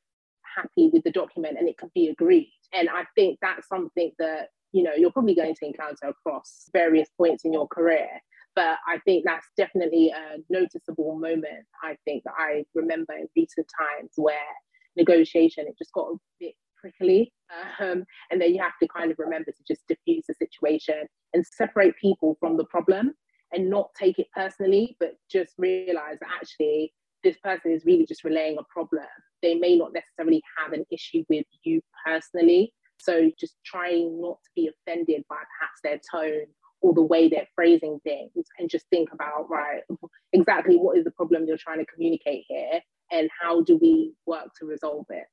happy with the document and it can be agreed? And I think that's something that, you know, you're probably going to encounter across various points in your career. But I think that's definitely a noticeable moment, I think, that I remember in recent times where negotiation, it just got a bit prickly. Um, and then you have to kind of remember to just diffuse the situation and separate people from the problem and not take it personally, but just realize that actually this person is really just relaying a problem. They may not necessarily have an issue with you personally. So just trying not to be offended by perhaps their tone or the way they're phrasing things, and just think about, right, exactly what is the problem you're trying to communicate here and how do we work to resolve it?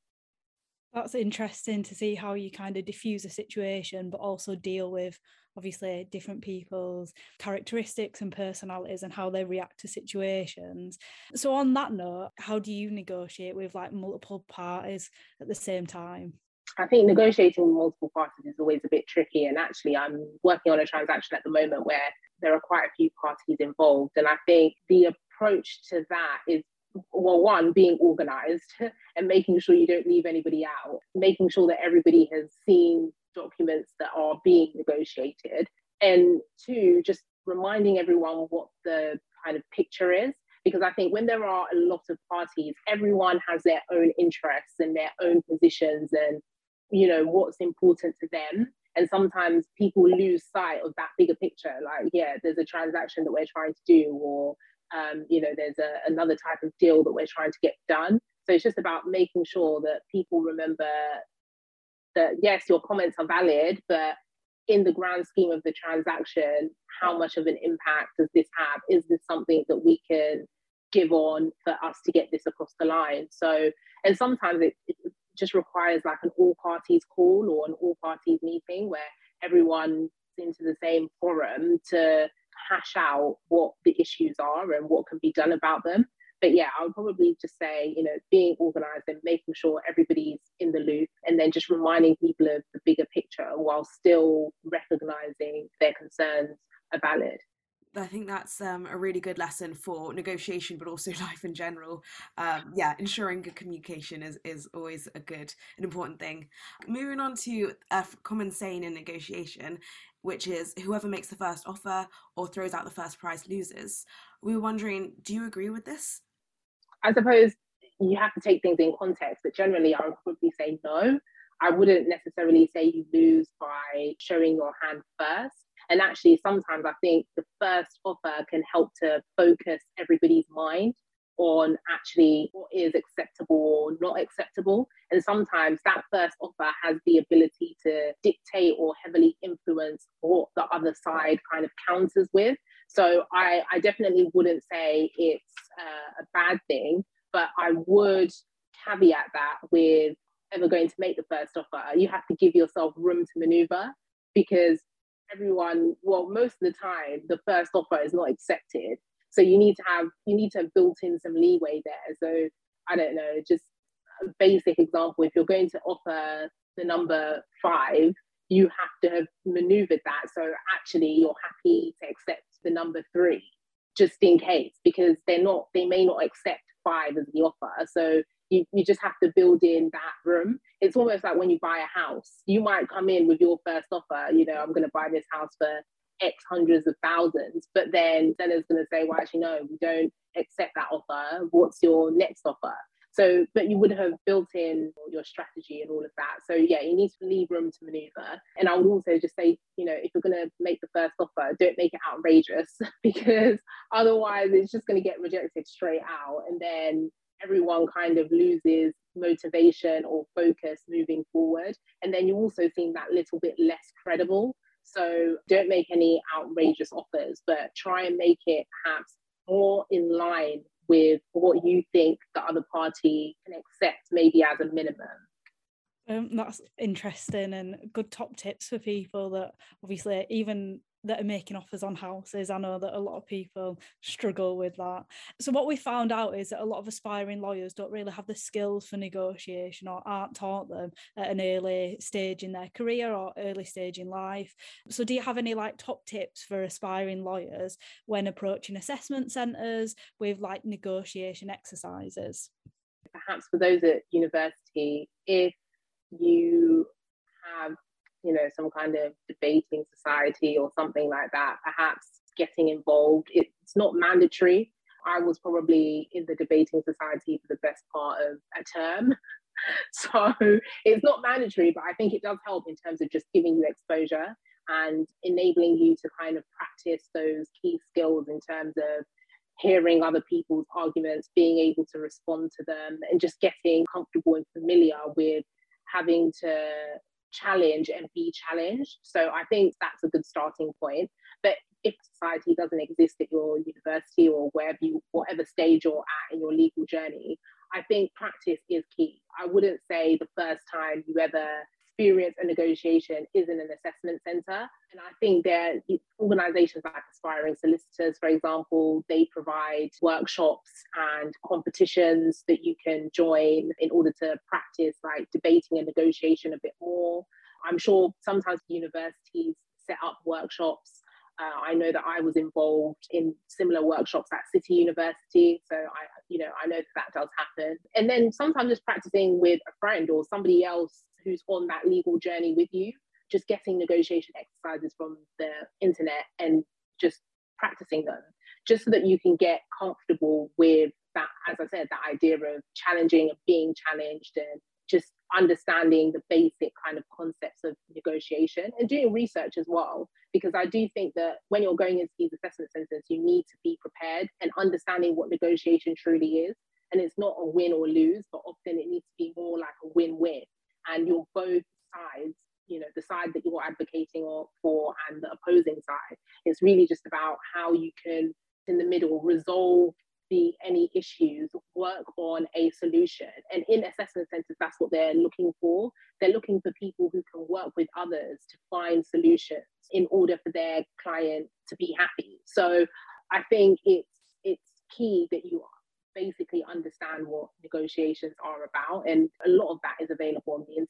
That's interesting to see how you kind of diffuse a situation, but also deal with obviously different people's characteristics and personalities and how they react to situations. So on that note, how do you negotiate with like multiple parties at the same time? I think negotiating with multiple parties is always a bit tricky, and actually I'm working on a transaction at the moment where there are quite a few parties involved, and I think the approach to that is, well, one, being organised and making sure you don't leave anybody out, making sure that everybody has seen documents that are being negotiated, and two, just reminding everyone what the kind of picture is. Because I think when there are a lot of parties, everyone has their own interests and their own positions and, you know, what's important to them. And sometimes people lose sight of that bigger picture. Like, yeah, there's a transaction that we're trying to do, or, um, you know, there's a, another type of deal that we're trying to get done. So it's just about making sure that people remember that, yes, your comments are valid, but in the grand scheme of the transaction, how much of an impact does this have? Is this something that we can give on for us to get this across the line? So, and sometimes it, it just requires like an all parties call or an all parties meeting where everyone's into the same forum to hash out what the issues are and what can be done about them. But yeah, I would probably just say, you know, being organised and making sure everybody's in the loop, and then just reminding people of the bigger picture while still recognising their concerns are valid. I think that's um, a really good lesson for negotiation, but also life in general. Um, yeah, ensuring good communication is, is always a good and important thing. Moving on to a common saying in negotiation, which is whoever makes the first offer or throws out the first price loses. We were wondering, do you agree with this? I suppose you have to take things in context, but generally I would probably say no. I wouldn't necessarily say you lose by showing your hand first. And actually, sometimes I think the first offer can help to focus everybody's mind on actually what is acceptable or not acceptable. And sometimes that first offer has the ability to dictate or heavily influence what the other side kind of counters with. So I, I definitely wouldn't say it's uh, a bad thing, but I would caveat that with ever going to make the first offer, you have to give yourself room to maneuver, because everyone, well, most of the time, the first offer is not accepted. So you need to have, you need to have built in some leeway there. So I don't know, just a basic example, if you're going to offer the number five, you have to have maneuvered that. So actually you're happy to accept the number three, just in case, because they're not, they may not accept five as the offer. So you, you just have to build in that room. It's almost like when you buy a house, you might come in with your first offer, you know, I'm going to buy this house for X hundreds of thousands, but then seller's going to say, well, actually, no, we don't accept that offer. What's your next offer? So, but you would have built in your strategy and all of that. So yeah, you need to leave room to maneuver. And I would also just say, you know, if you're going to make the first offer, don't make it outrageous, because otherwise it's just going to get rejected straight out. And then everyone kind of loses motivation or focus moving forward. And then you also seem that little bit less credible. So don't make any outrageous offers, but try and make it perhaps more in line with what you think the other party can accept, maybe as a minimum. Um, that's interesting and good top tips for people that obviously even that are making offers on houses. I know that a lot of people struggle with that. So what we found out is that a lot of aspiring lawyers don't really have the skills for negotiation, or aren't taught them at an early stage in their career or early stage in life. So do you have any like top tips for aspiring lawyers when approaching assessment centres with like negotiation exercises? Perhaps for those at university, if you have you know, some kind of debating society or something like that, perhaps getting involved. It's not mandatory. I was probably in the debating society for the best part of a term. So it's not mandatory, but I think it does help in terms of just giving you exposure and enabling you to kind of practice those key skills in terms of hearing other people's arguments, being able to respond to them, and just getting comfortable and familiar with having to challenge and be challenged. So I think that's a good starting point. But if society doesn't exist at your university or wherever you, whatever stage you're at in your legal journey, I think practice is key. I wouldn't say the first time you ever experience a negotiation is in an assessment centre. And I think there are organisations like Aspiring Solicitors, for example, they provide workshops and competitions that you can join in order to practice like debating and negotiation a bit more. I'm sure sometimes universities set up workshops. Uh, I know that I was involved in similar workshops at City University. So I, you know, I know that, that does happen. And then sometimes just practicing with a friend or somebody else who's on that legal journey with you. just getting negotiation exercises from the internet and just practicing them, just so that you can get comfortable with that, as I said, that idea of challenging and being challenged and just understanding the basic kind of concepts of negotiation and doing research as well. Because I do think that when you're going into these assessment centres, you need to be prepared and understanding what negotiation truly is. And it's not a win or lose, but often it needs to be more like a win-win. And you're both sides, you know, the side that you're advocating for and the opposing side. It's really just about how you can, in the middle, resolve the any issues, work on a solution. And in assessment centres, that's what they're looking for. They're looking for people who can work with others to find solutions in order for their client to be happy. So I think it's it's key that you basically understand what negotiations are about. And a lot of that is available on the internet.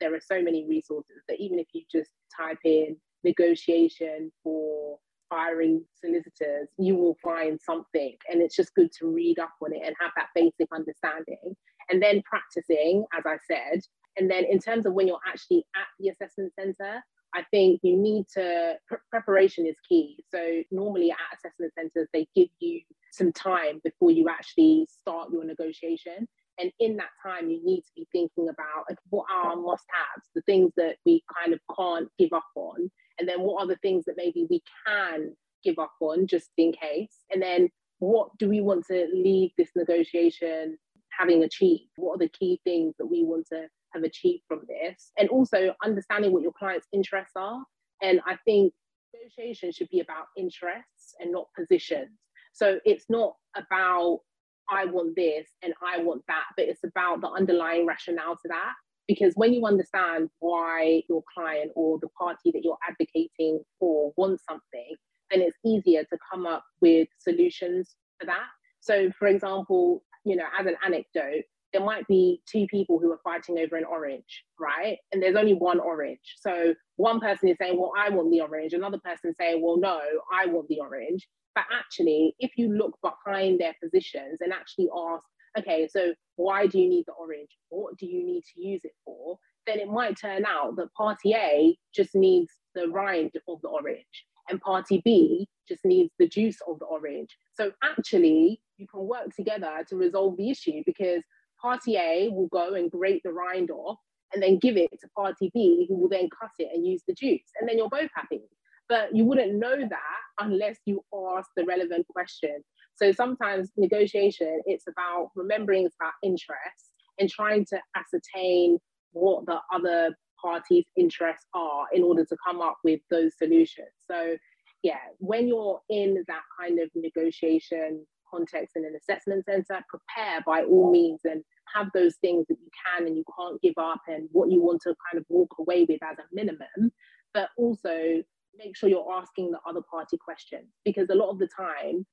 There are so many resources that even if you just type in negotiation for hiring solicitors, you will find something. And it's just good to read up on it and have that basic understanding, and then practicing, as I said. And then in terms of when you're actually at the assessment centre, I think you need to, pre- preparation is key. So normally at assessment centres, they give you some time before you actually start your negotiation. And in that time, you need to be thinking about, like, what are our must-haves, the things that we kind of can't give up on, and then what are the things that maybe we can give up on just in case, and then what do we want to leave this negotiation having achieved? What are the key things that we want to have achieved from this? And also understanding what your client's interests are. And I think negotiation should be about interests and not positions. So it's not about I want this and I want that, but it's about the underlying rationale to that. Because when you understand why your client or the party that you're advocating for wants something, then it's easier to come up with solutions for that. So for example, you know, as an anecdote, there might be two people who are fighting over an orange, right? And there's only one orange. So one person is saying, well, I want the orange. Another person saying, well, no, I want the orange. But actually, if you look behind their positions and actually ask, okay, so why do you need the orange? What do you need to use it for? Then it might turn out that party A just needs the rind of the orange and party B just needs the juice of the orange. So actually, you can work together to resolve the issue, because party A will go and grate the rind off and then give it to party B, who will then cut it and use the juice. And then you're both happy. But you wouldn't know that unless you ask the relevant question. So sometimes negotiation, it's about remembering it's about interests and trying to ascertain what the other party's interests are in order to come up with those solutions. So yeah, when you're in that kind of negotiation context in an assessment centre, prepare by all means and have those things that you can and you can't give up and what you want to kind of walk away with as a minimum, but also make sure you're asking the other party questions, because a lot of the time,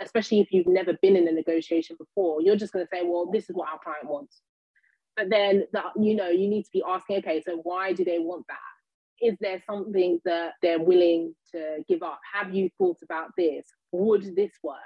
especially if you've never been in a negotiation before, you're just going to say, well, this is what our client wants. But then, the, you know, you need to be asking, okay, so why do they want that? Is there something that they're willing to give up? Have you thought about this? Would this work?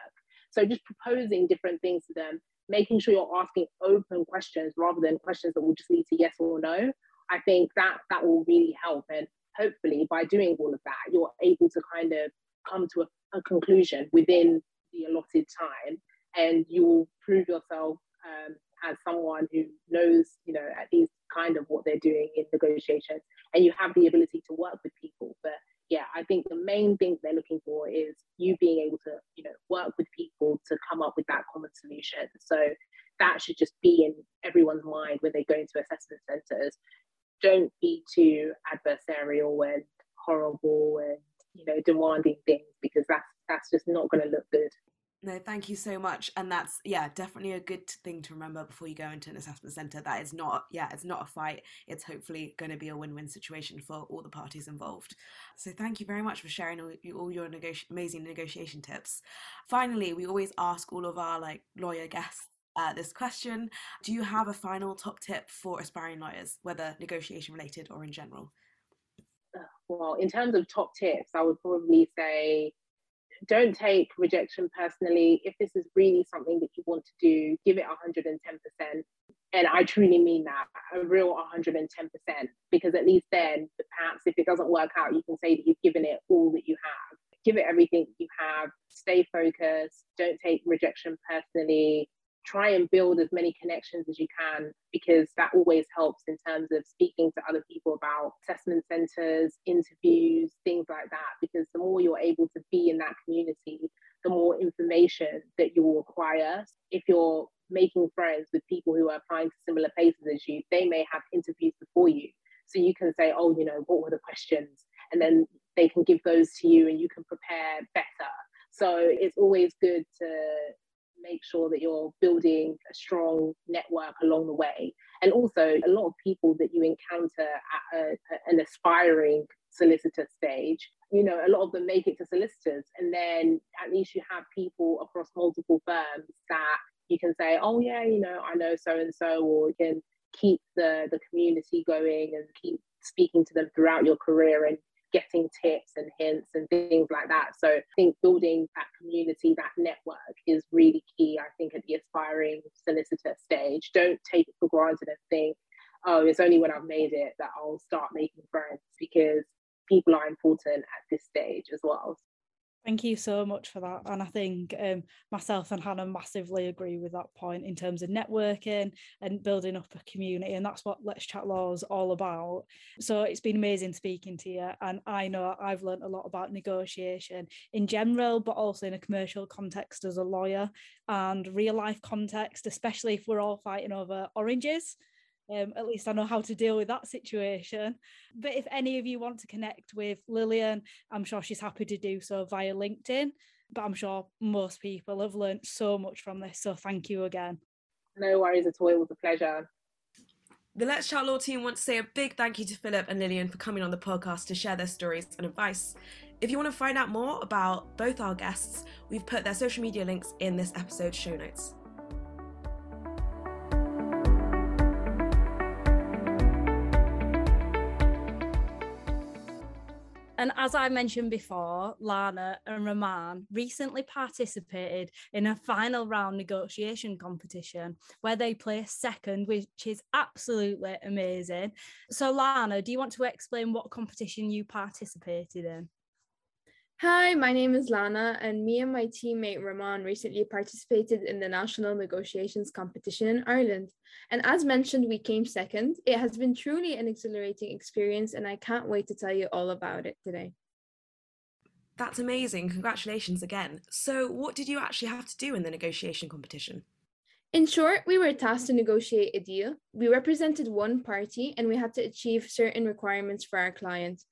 So just proposing different things to them, making sure you're asking open questions rather than questions that will just lead to yes or no. I think that that will really help. And hopefully by doing all of that, you're able to kind of come to a, a conclusion within the allotted time, and you will prove yourself um, as someone who knows, you know, at least kind of what they're doing in negotiations, and you have the ability to work with people. But yeah, I think the main thing they're looking for is you being able to, you know, work with people to come up with that common solution. So that should just be in everyone's mind when they go into assessment centres. Don't be too adversarial and horrible and, you know, demanding things, because that's that's just not going to look good. No, thank you so much. And that's, yeah, definitely a good thing to remember before you go into an assessment centre. That is not, yeah, it's not a fight. It's hopefully going to be a win-win situation for all the parties involved. So thank you very much for sharing all, all your nego- amazing negotiation tips. Finally, we always ask all of our like lawyer guests uh, this question. Do you have a final top tip for aspiring lawyers, whether negotiation related or in general? Well, in terms of top tips, I would probably say, don't take rejection personally. If this is really something that you want to do, give it one hundred ten percent. And I truly mean that, a real one hundred ten percent, because at least then, perhaps if it doesn't work out, you can say that you've given it all that you have. Give it everything you have, stay focused, don't take rejection personally, try and build as many connections as you can, because that always helps in terms of speaking to other people about assessment centres, interviews, things like that, because the more you're able to be in that community, the more information that you will acquire. If you're making friends with people who are applying to similar places as you, they may have interviews before you. So you can say, oh, you know, what were the questions? And then they can give those to you and you can prepare better. So it's always good to make sure that you're building a strong network along the way. And also a lot of people that you encounter at a, an aspiring solicitor stage, you know, a lot of them make it to solicitors. And then at least you have people across multiple firms that you can say, oh yeah, you know, I know so-and-so, or you can keep the, the community going and keep speaking to them throughout your career and getting tips and hints and things like that. So I think building that community, that network is really key, I think, at the aspiring solicitor stage. Don't take it for granted and think, oh, it's only when I've made it that I'll start making friends, because people are important at this stage as well. Thank you so much for that. And I think um, myself and Hannah massively agree with that point in terms of networking and building up a community. And that's what Let's Chat Law is all about. So it's been amazing speaking to you. And I know I've learned a lot about negotiation in general, but also in a commercial context as a lawyer and real life context, especially if we're all fighting over oranges. Um, at least I know how to deal with that situation. But if any of you want to connect with Lillian, I'm sure she's happy to do so via LinkedIn. But I'm sure most people have learned so much from this. So thank you again. No worries at all. It was a pleasure. The Let's Chat Law team want to say a big thank you to Philip and Lillian for coming on the podcast to share their stories and advice. If you want to find out more about both our guests, we've put their social media links in this episode's show notes. And as I mentioned before, Lana and Raman recently participated in a final round negotiation competition where they placed second, which is absolutely amazing. So Lana, do you want to explain what competition you participated in? Hi, my name is Lana, and me and my teammate Raman recently participated in the National Negotiations Competition in Ireland. And as mentioned, we came second. It has been truly an exhilarating experience, and I can't wait to tell you all about it today. That's amazing. Congratulations again. So what did you actually have to do in the negotiation competition? In short, we were tasked to negotiate a deal. We represented one party, and we had to achieve certain requirements for our client.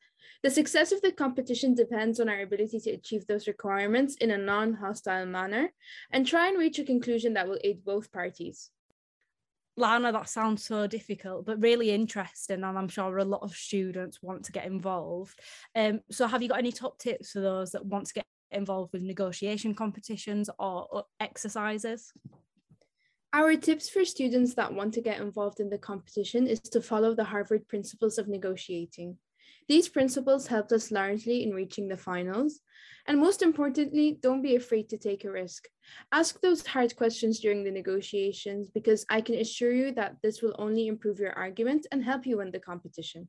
The success of the competition depends on our ability to achieve those requirements in a non-hostile manner and try and reach a conclusion that will aid both parties. Lana, that sounds so difficult, but really interesting, and I'm sure a lot of students want to get involved. Um, so have you got any top tips for those that want to get involved with negotiation competitions or, or exercises? Our tips for students that want to get involved in the competition is to follow the Harvard principles of negotiating. These principles helped us largely in reaching the finals. And most importantly, don't be afraid to take a risk. Ask those hard questions during the negotiations, because I can assure you that this will only improve your argument and help you win the competition.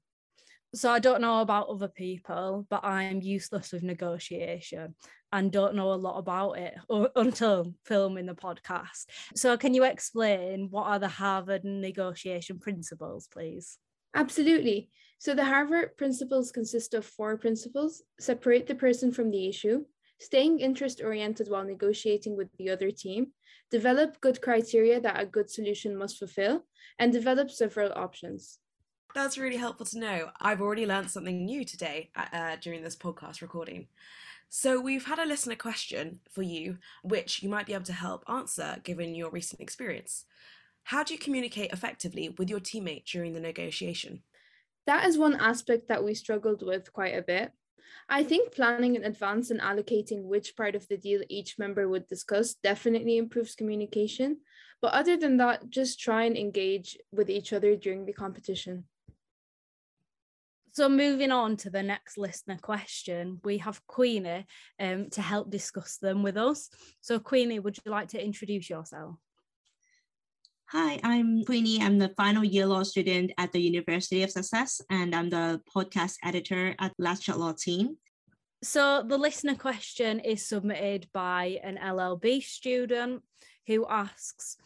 So I don't know about other people, but I'm useless with negotiation and don't know a lot about it until filming the podcast. So can you explain what are the Harvard negotiation principles, please? Absolutely. So the Harvard principles consist of four principles: separate the person from the issue, staying interest-oriented while negotiating with the other team, develop good criteria that a good solution must fulfill, and develop several options. That's really helpful to know. I've already learned something new today uh, during this podcast recording. So we've had a listener question for you, which you might be able to help answer given your recent experience. How do you communicate effectively with your teammate during the negotiation? That is one aspect that we struggled with quite a bit. I think planning in advance and allocating which part of the deal each member would discuss definitely improves communication. But other than that, just try and engage with each other during the competition. So moving on to the next listener question, we have Queenie um, to help discuss them with us. So Queenie, would you like to introduce yourself? Hi, I'm Queenie. I'm the final year law student at the University of Sussex, and I'm the podcast editor at Last Shot Law team. So the listener question is submitted by an L L B student who asks,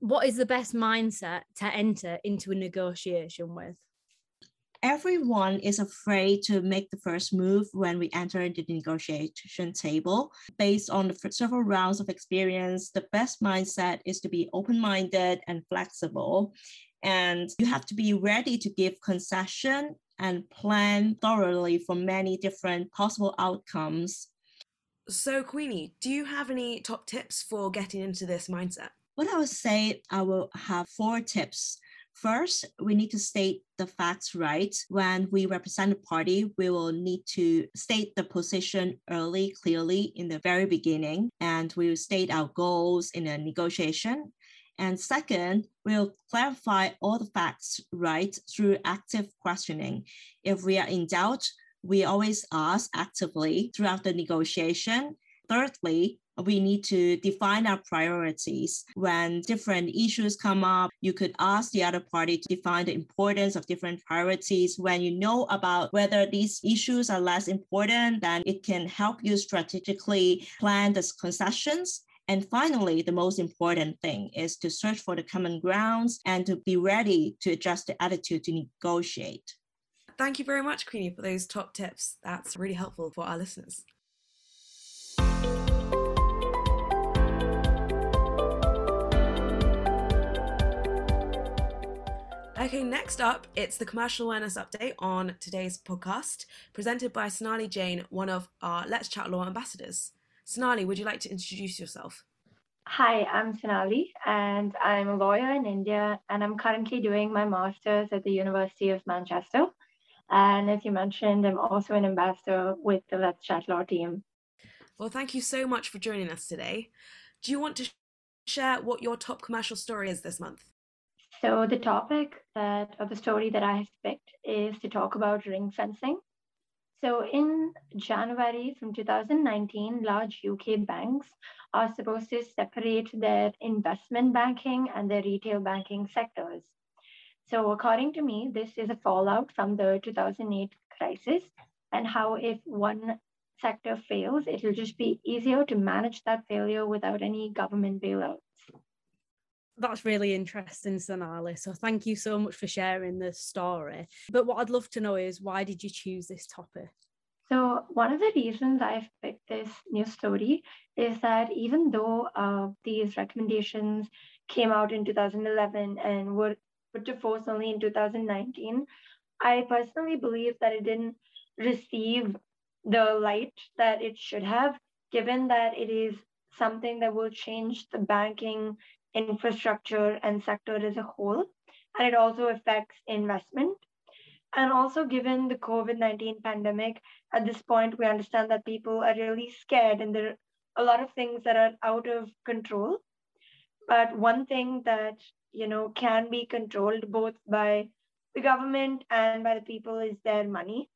what is the best mindset to enter into a negotiation with? Everyone is afraid to make the first move when we enter into the negotiation table. Based on the several rounds of experience, the best mindset is to be open-minded and flexible. And you have to be ready to give concession and plan thoroughly for many different possible outcomes. So, Queenie, do you have any top tips for getting into this mindset? What I would say, I will have four tips. First, we need to state the facts right. When we represent a party, we will need to state the position early, clearly in the very beginning, and we will state our goals in a negotiation. And second, we'll clarify all the facts right through active questioning. If we are in doubt, we always ask actively throughout the negotiation. Thirdly, we need to define our priorities. When different issues come up, you could ask the other party to define the importance of different priorities. When you know about whether these issues are less important, then it can help you strategically plan the concessions. And finally, the most important thing is to search for the common grounds and to be ready to adjust the attitude to negotiate. Thank you very much, Queenie, for those top tips. That's really helpful for our listeners. Okay, next up, it's the Commercial Awareness Update on today's podcast, presented by Sonali Jain, one of our Let's Chat Law ambassadors. Sonali, would you like to introduce yourself? Hi, I'm Sonali, and I'm a lawyer in India, and I'm currently doing my master's at the University of Manchester. And as you mentioned, I'm also an ambassador with the Let's Chat Law team. Well, thank you so much for joining us today. Do you want to share what your top commercial story is this month? So the topic that, or the story that I have picked is to talk about ring fencing. So in January from two thousand nineteen, large U K banks are supposed to separate their investment banking and their retail banking sectors. So according to me, this is a fallout from the two thousand eight crisis and how if one sector fails, it'll just be easier to manage that failure without any government bailouts. That's really interesting, Sonali. So thank you so much for sharing the story. But what I'd love to know is, why did you choose this topic? So one of the reasons I've picked this news story is that even though uh, these recommendations came out in two thousand eleven and were put to force only in two thousand nineteen, I personally believe that it didn't receive the light that it should have, given that it is something that will change the banking infrastructure and sector as a whole, and it also affects investment. And also, given the COVID nineteen pandemic, at this point, we understand that people are really scared and there are a lot of things that are out of control. But one thing that, you know, can be controlled both by the government and by the people is their money.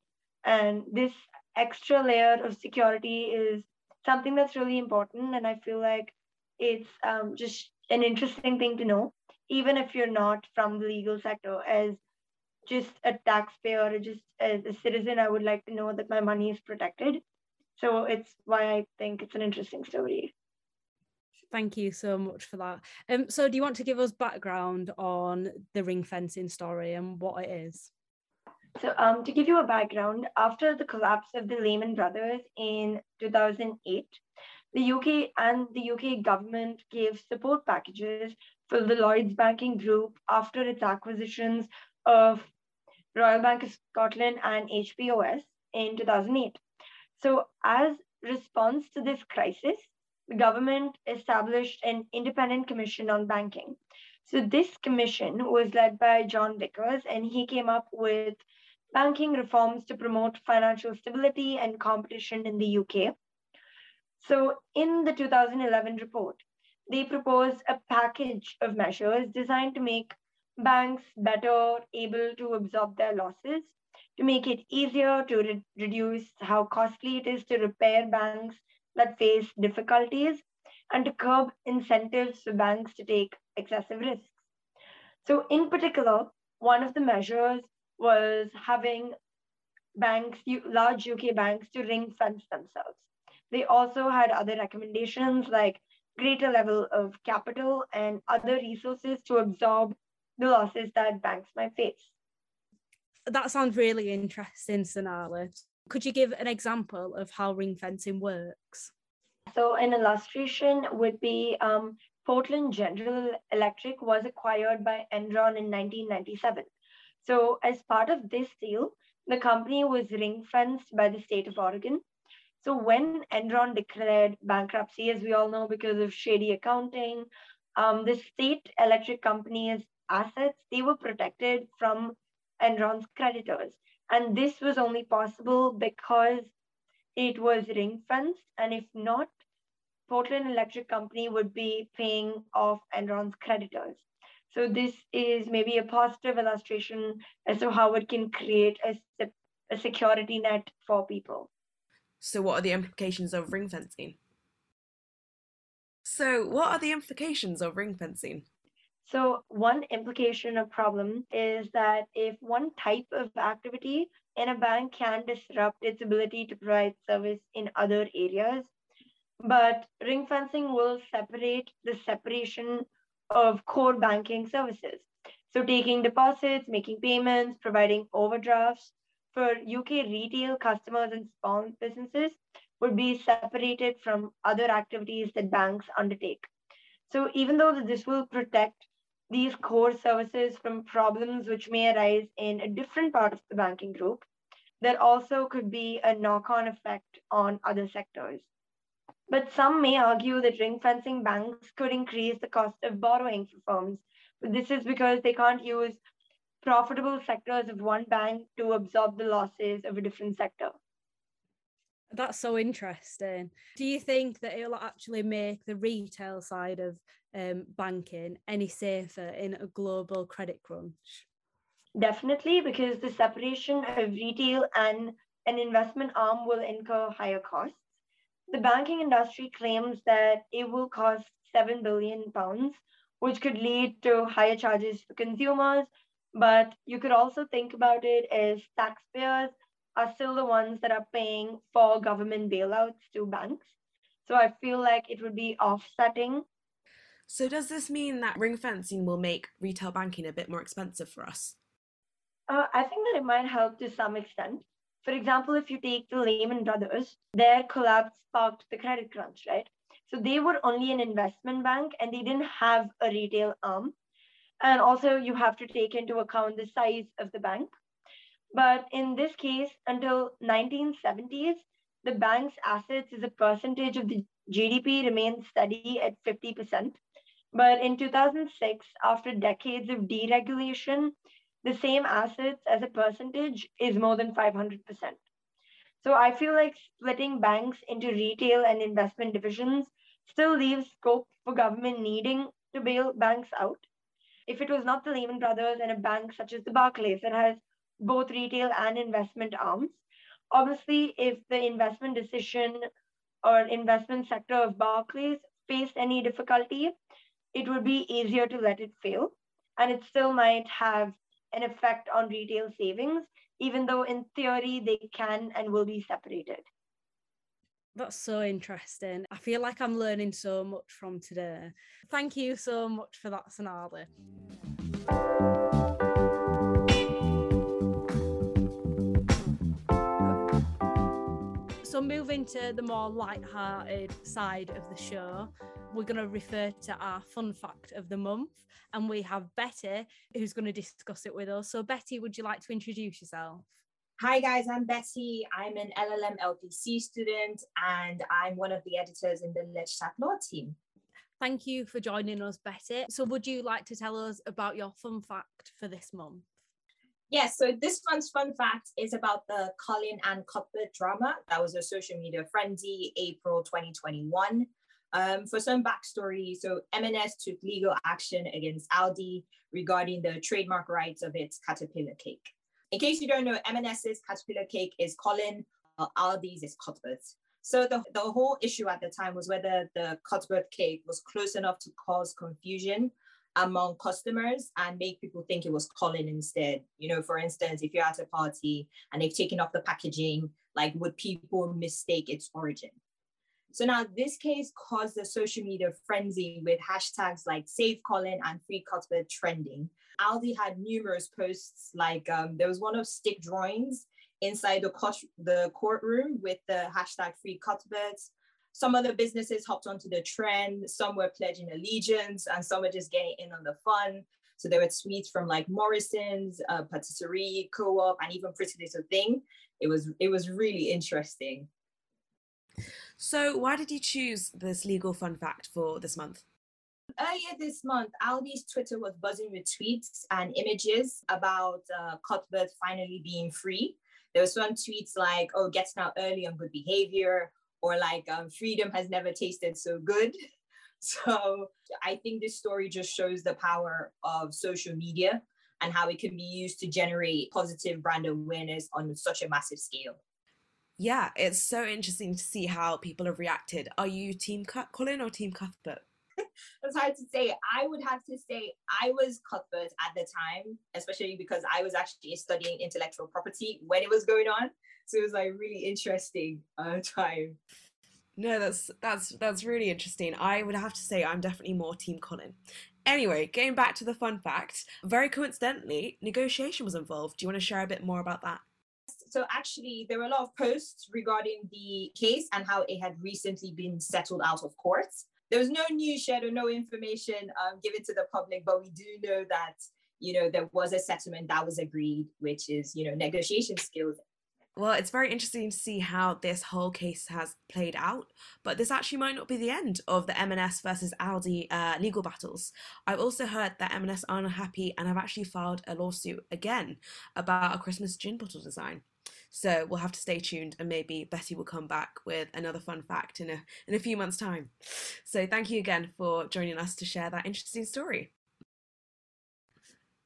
And this extra layer of security is something that's really important. And I feel like it's um, just an interesting thing to know, even if you're not from the legal sector. As just a taxpayer or just as a citizen, I would like to know that my money is protected. So it's why I think it's an interesting story. Thank you so much for that. Um, so do you want to give us background on the ring fencing story and what it is? So um, to give you a background, after the collapse of the Lehman Brothers in two thousand eight, the U K and the U K government gave support packages for the Lloyd's Banking Group after its acquisitions of Royal Bank of Scotland and H P O S in two thousand eight. So as response to this crisis, the government established an independent commission on banking. So this commission was led by John Vickers, and he came up with banking reforms to promote financial stability and competition in the U K. So in the two thousand eleven report, they proposed a package of measures designed to make banks better able to absorb their losses, to make it easier to re- reduce how costly it is to repair banks that face difficulties, and to curb incentives for banks to take excessive risks. So in particular, one of the measures was having banks, large U K banks, to ring fence themselves. They also had other recommendations like greater level of capital and other resources to absorb the losses that banks might face. That sounds really interesting, Sonali. Could you give an example of how ring fencing works? So an illustration would be um, Portland General Electric was acquired by Enron in nineteen ninety-seven. So as part of this deal, the company was ring-fenced by the state of Oregon. So when Enron declared bankruptcy, as we all know, because of shady accounting, um, the state electric company's assets, they were protected from Enron's creditors. And this was only possible because it was ring-fenced. And if not, Portland Electric Company would be paying off Enron's creditors. So this is maybe a positive illustration as to how it can create a, a security net for people. So what are the implications of ring fencing? So what are the implications of ring fencing? So one implication or problem is that if one type of activity in a bank can disrupt its ability to provide service in other areas, but ring fencing will separate the separation of core banking services. So taking deposits, making payments, providing overdrafts for U K retail customers and small businesses would be separated from other activities that banks undertake. So even though this will protect these core services from problems which may arise in a different part of the banking group, there also could be a knock-on effect on other sectors. But some may argue that ring-fencing banks could increase the cost of borrowing for firms. But this is because they can't use profitable sectors of one bank to absorb the losses of a different sector. That's so interesting. Do you think that it'll actually make the retail side of um, banking any safer in a global credit crunch? Definitely, because the separation of retail and an investment arm will incur higher costs. The banking industry claims that it will cost seven billion pounds, which could lead to higher charges for consumers. But you could also think about it as taxpayers are still the ones that are paying for government bailouts to banks. So I feel like it would be offsetting. So does this mean that ring fencing will make retail banking a bit more expensive for us? Uh, I think that it might help to some extent. For example, if you take the Lehman Brothers, their collapse sparked the credit crunch, right? So they were only an investment bank and they didn't have a retail arm. And also you have to take into account the size of the bank. But in this case, until nineteen seventies, the bank's assets as a percentage of the G D P remained steady at fifty percent. But in two thousand six, after decades of deregulation, the same assets as a percentage is more than five hundred percent. So I feel like splitting banks into retail and investment divisions still leaves scope for government needing to bail banks out. If it was not the Lehman Brothers and a bank such as the Barclays that has both retail and investment arms, obviously if the investment decision or investment sector of Barclays faced any difficulty, it would be easier to let it fail. And it still might have an effect on retail savings, even though in theory they can and will be separated. That's so interesting. I feel like I'm learning so much from today. Thank you so much for that, Sonali. So moving to the more light-hearted side of the show, we're going to refer to our fun fact of the month, and we have Betty who's going to discuss it with us. So Betty, would you like to introduce yourself? Hi guys, I'm Betty. I'm an L L M L P C student and I'm one of the editors in the Legislative Law team. Thank you for joining us, Betty. So would you like to tell us about your fun fact for this month? Yes, so this month's fun fact is about the Colin and Cuthbert drama that was a social media frenzy April twenty twenty-one. Um, for some backstory, so M and S took legal action against Aldi regarding the trademark rights of its caterpillar cake. In case you don't know, M and S's caterpillar cake is Colin, uh, Aldi's is Cuthbert. So the, the whole issue at the time was whether the Cuthbert cake was close enough to cause confusion among customers and make people think it was Colin instead. You know, for instance, if you're at a party and they've taken off the packaging, like would people mistake its origin? So now this case caused a social media frenzy with hashtags like Save Colin and Free Cuthbert trending. Aldi had numerous posts, like um, there was one of stick drawings inside the, co- the courtroom with the hashtag Free Cuthbert. Some other businesses hopped onto the trend. Some were pledging allegiance and some were just getting in on the fun. So there were tweets from like Morrison's, uh, Patisserie, Co-op, and even Pretty Little Thing. It was, it was really interesting. So why did you choose this legal fun fact for this month? Earlier this month, Aldi's Twitter was buzzing with tweets and images about uh, Cuthbert finally being free. There were some tweets like, oh, getting out early on good behavior, or like um, freedom has never tasted so good. So I think this story just shows the power of social media and how it can be used to generate positive brand awareness on such a massive scale. Yeah, it's so interesting to see how people have reacted. Are you Team Colin or Team Cuthbert? That's hard to say. I would have to say I was Cuthbert at the time, especially because I was actually studying intellectual property when it was going on. So it was like really interesting uh, time. No, that's that's that's really interesting. I would have to say I'm definitely more Team Colin. Anyway, going back to the fun fact, very coincidentally, negotiation was involved. Do you want to share a bit more about that? So actually, there were a lot of posts regarding the case and how it had recently been settled out of court. There was no news shared or no information um, given to the public, but we do know that, you know, there was a settlement that was agreed, which is, you know, negotiation skills. Well, it's very interesting to see how this whole case has played out, but this actually might not be the end of the M and S versus Aldi uh, legal battles. I've also heard that M and S are unhappy and have actually filed a lawsuit again about a Christmas gin bottle design. So we'll have to stay tuned, and maybe Betty will come back with another fun fact in a in a few months' time. So thank you again for joining us to share that interesting story.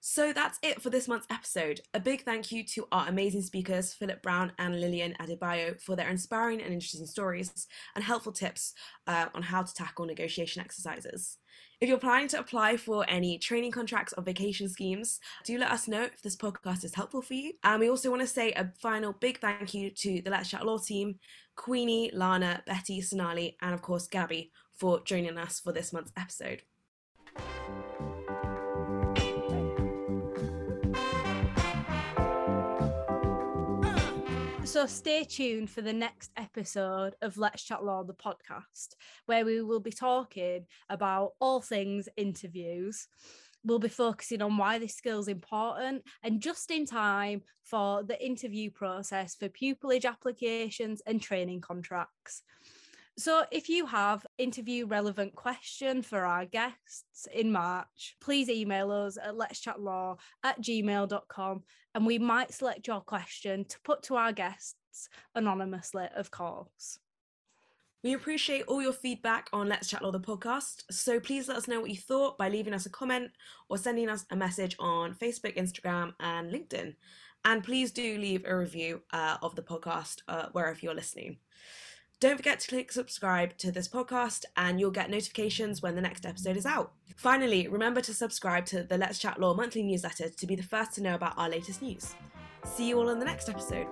So that's it for this month's episode. A big thank you to our amazing speakers, Philip Brown and Lillian Adebayo, for their inspiring and interesting stories and helpful tips uh, on how to tackle negotiation exercises. If you're planning to apply for any training contracts or vacation schemes, do let us know if this podcast is helpful for you. And we also want to say a final big thank you to the Let's Chat Law team, Queenie, Lana, Betty, Sonali, and of course Gabby, for joining us for this month's episode. So stay tuned for the next episode of Let's Chat Law, the podcast, where we will be talking about all things interviews. We'll be focusing on why this skill is important, and just in time for the interview process for pupillage applications and training contracts. So if you have interview relevant question for our guests in March, please email us at let's chat law at gmail dot com, and we might select your question to put to our guests anonymously, of course. We appreciate all your feedback on Let's Chat Law, the podcast. So please let us know what you thought by leaving us a comment or sending us a message on Facebook, Instagram, and LinkedIn. And please do leave a review uh, of the podcast uh, wherever you're listening. Don't forget to click subscribe to this podcast, and you'll get notifications when the next episode is out. Finally, remember to subscribe to the Let's Chat Law monthly newsletter to be the first to know about our latest news. See you all in the next episode.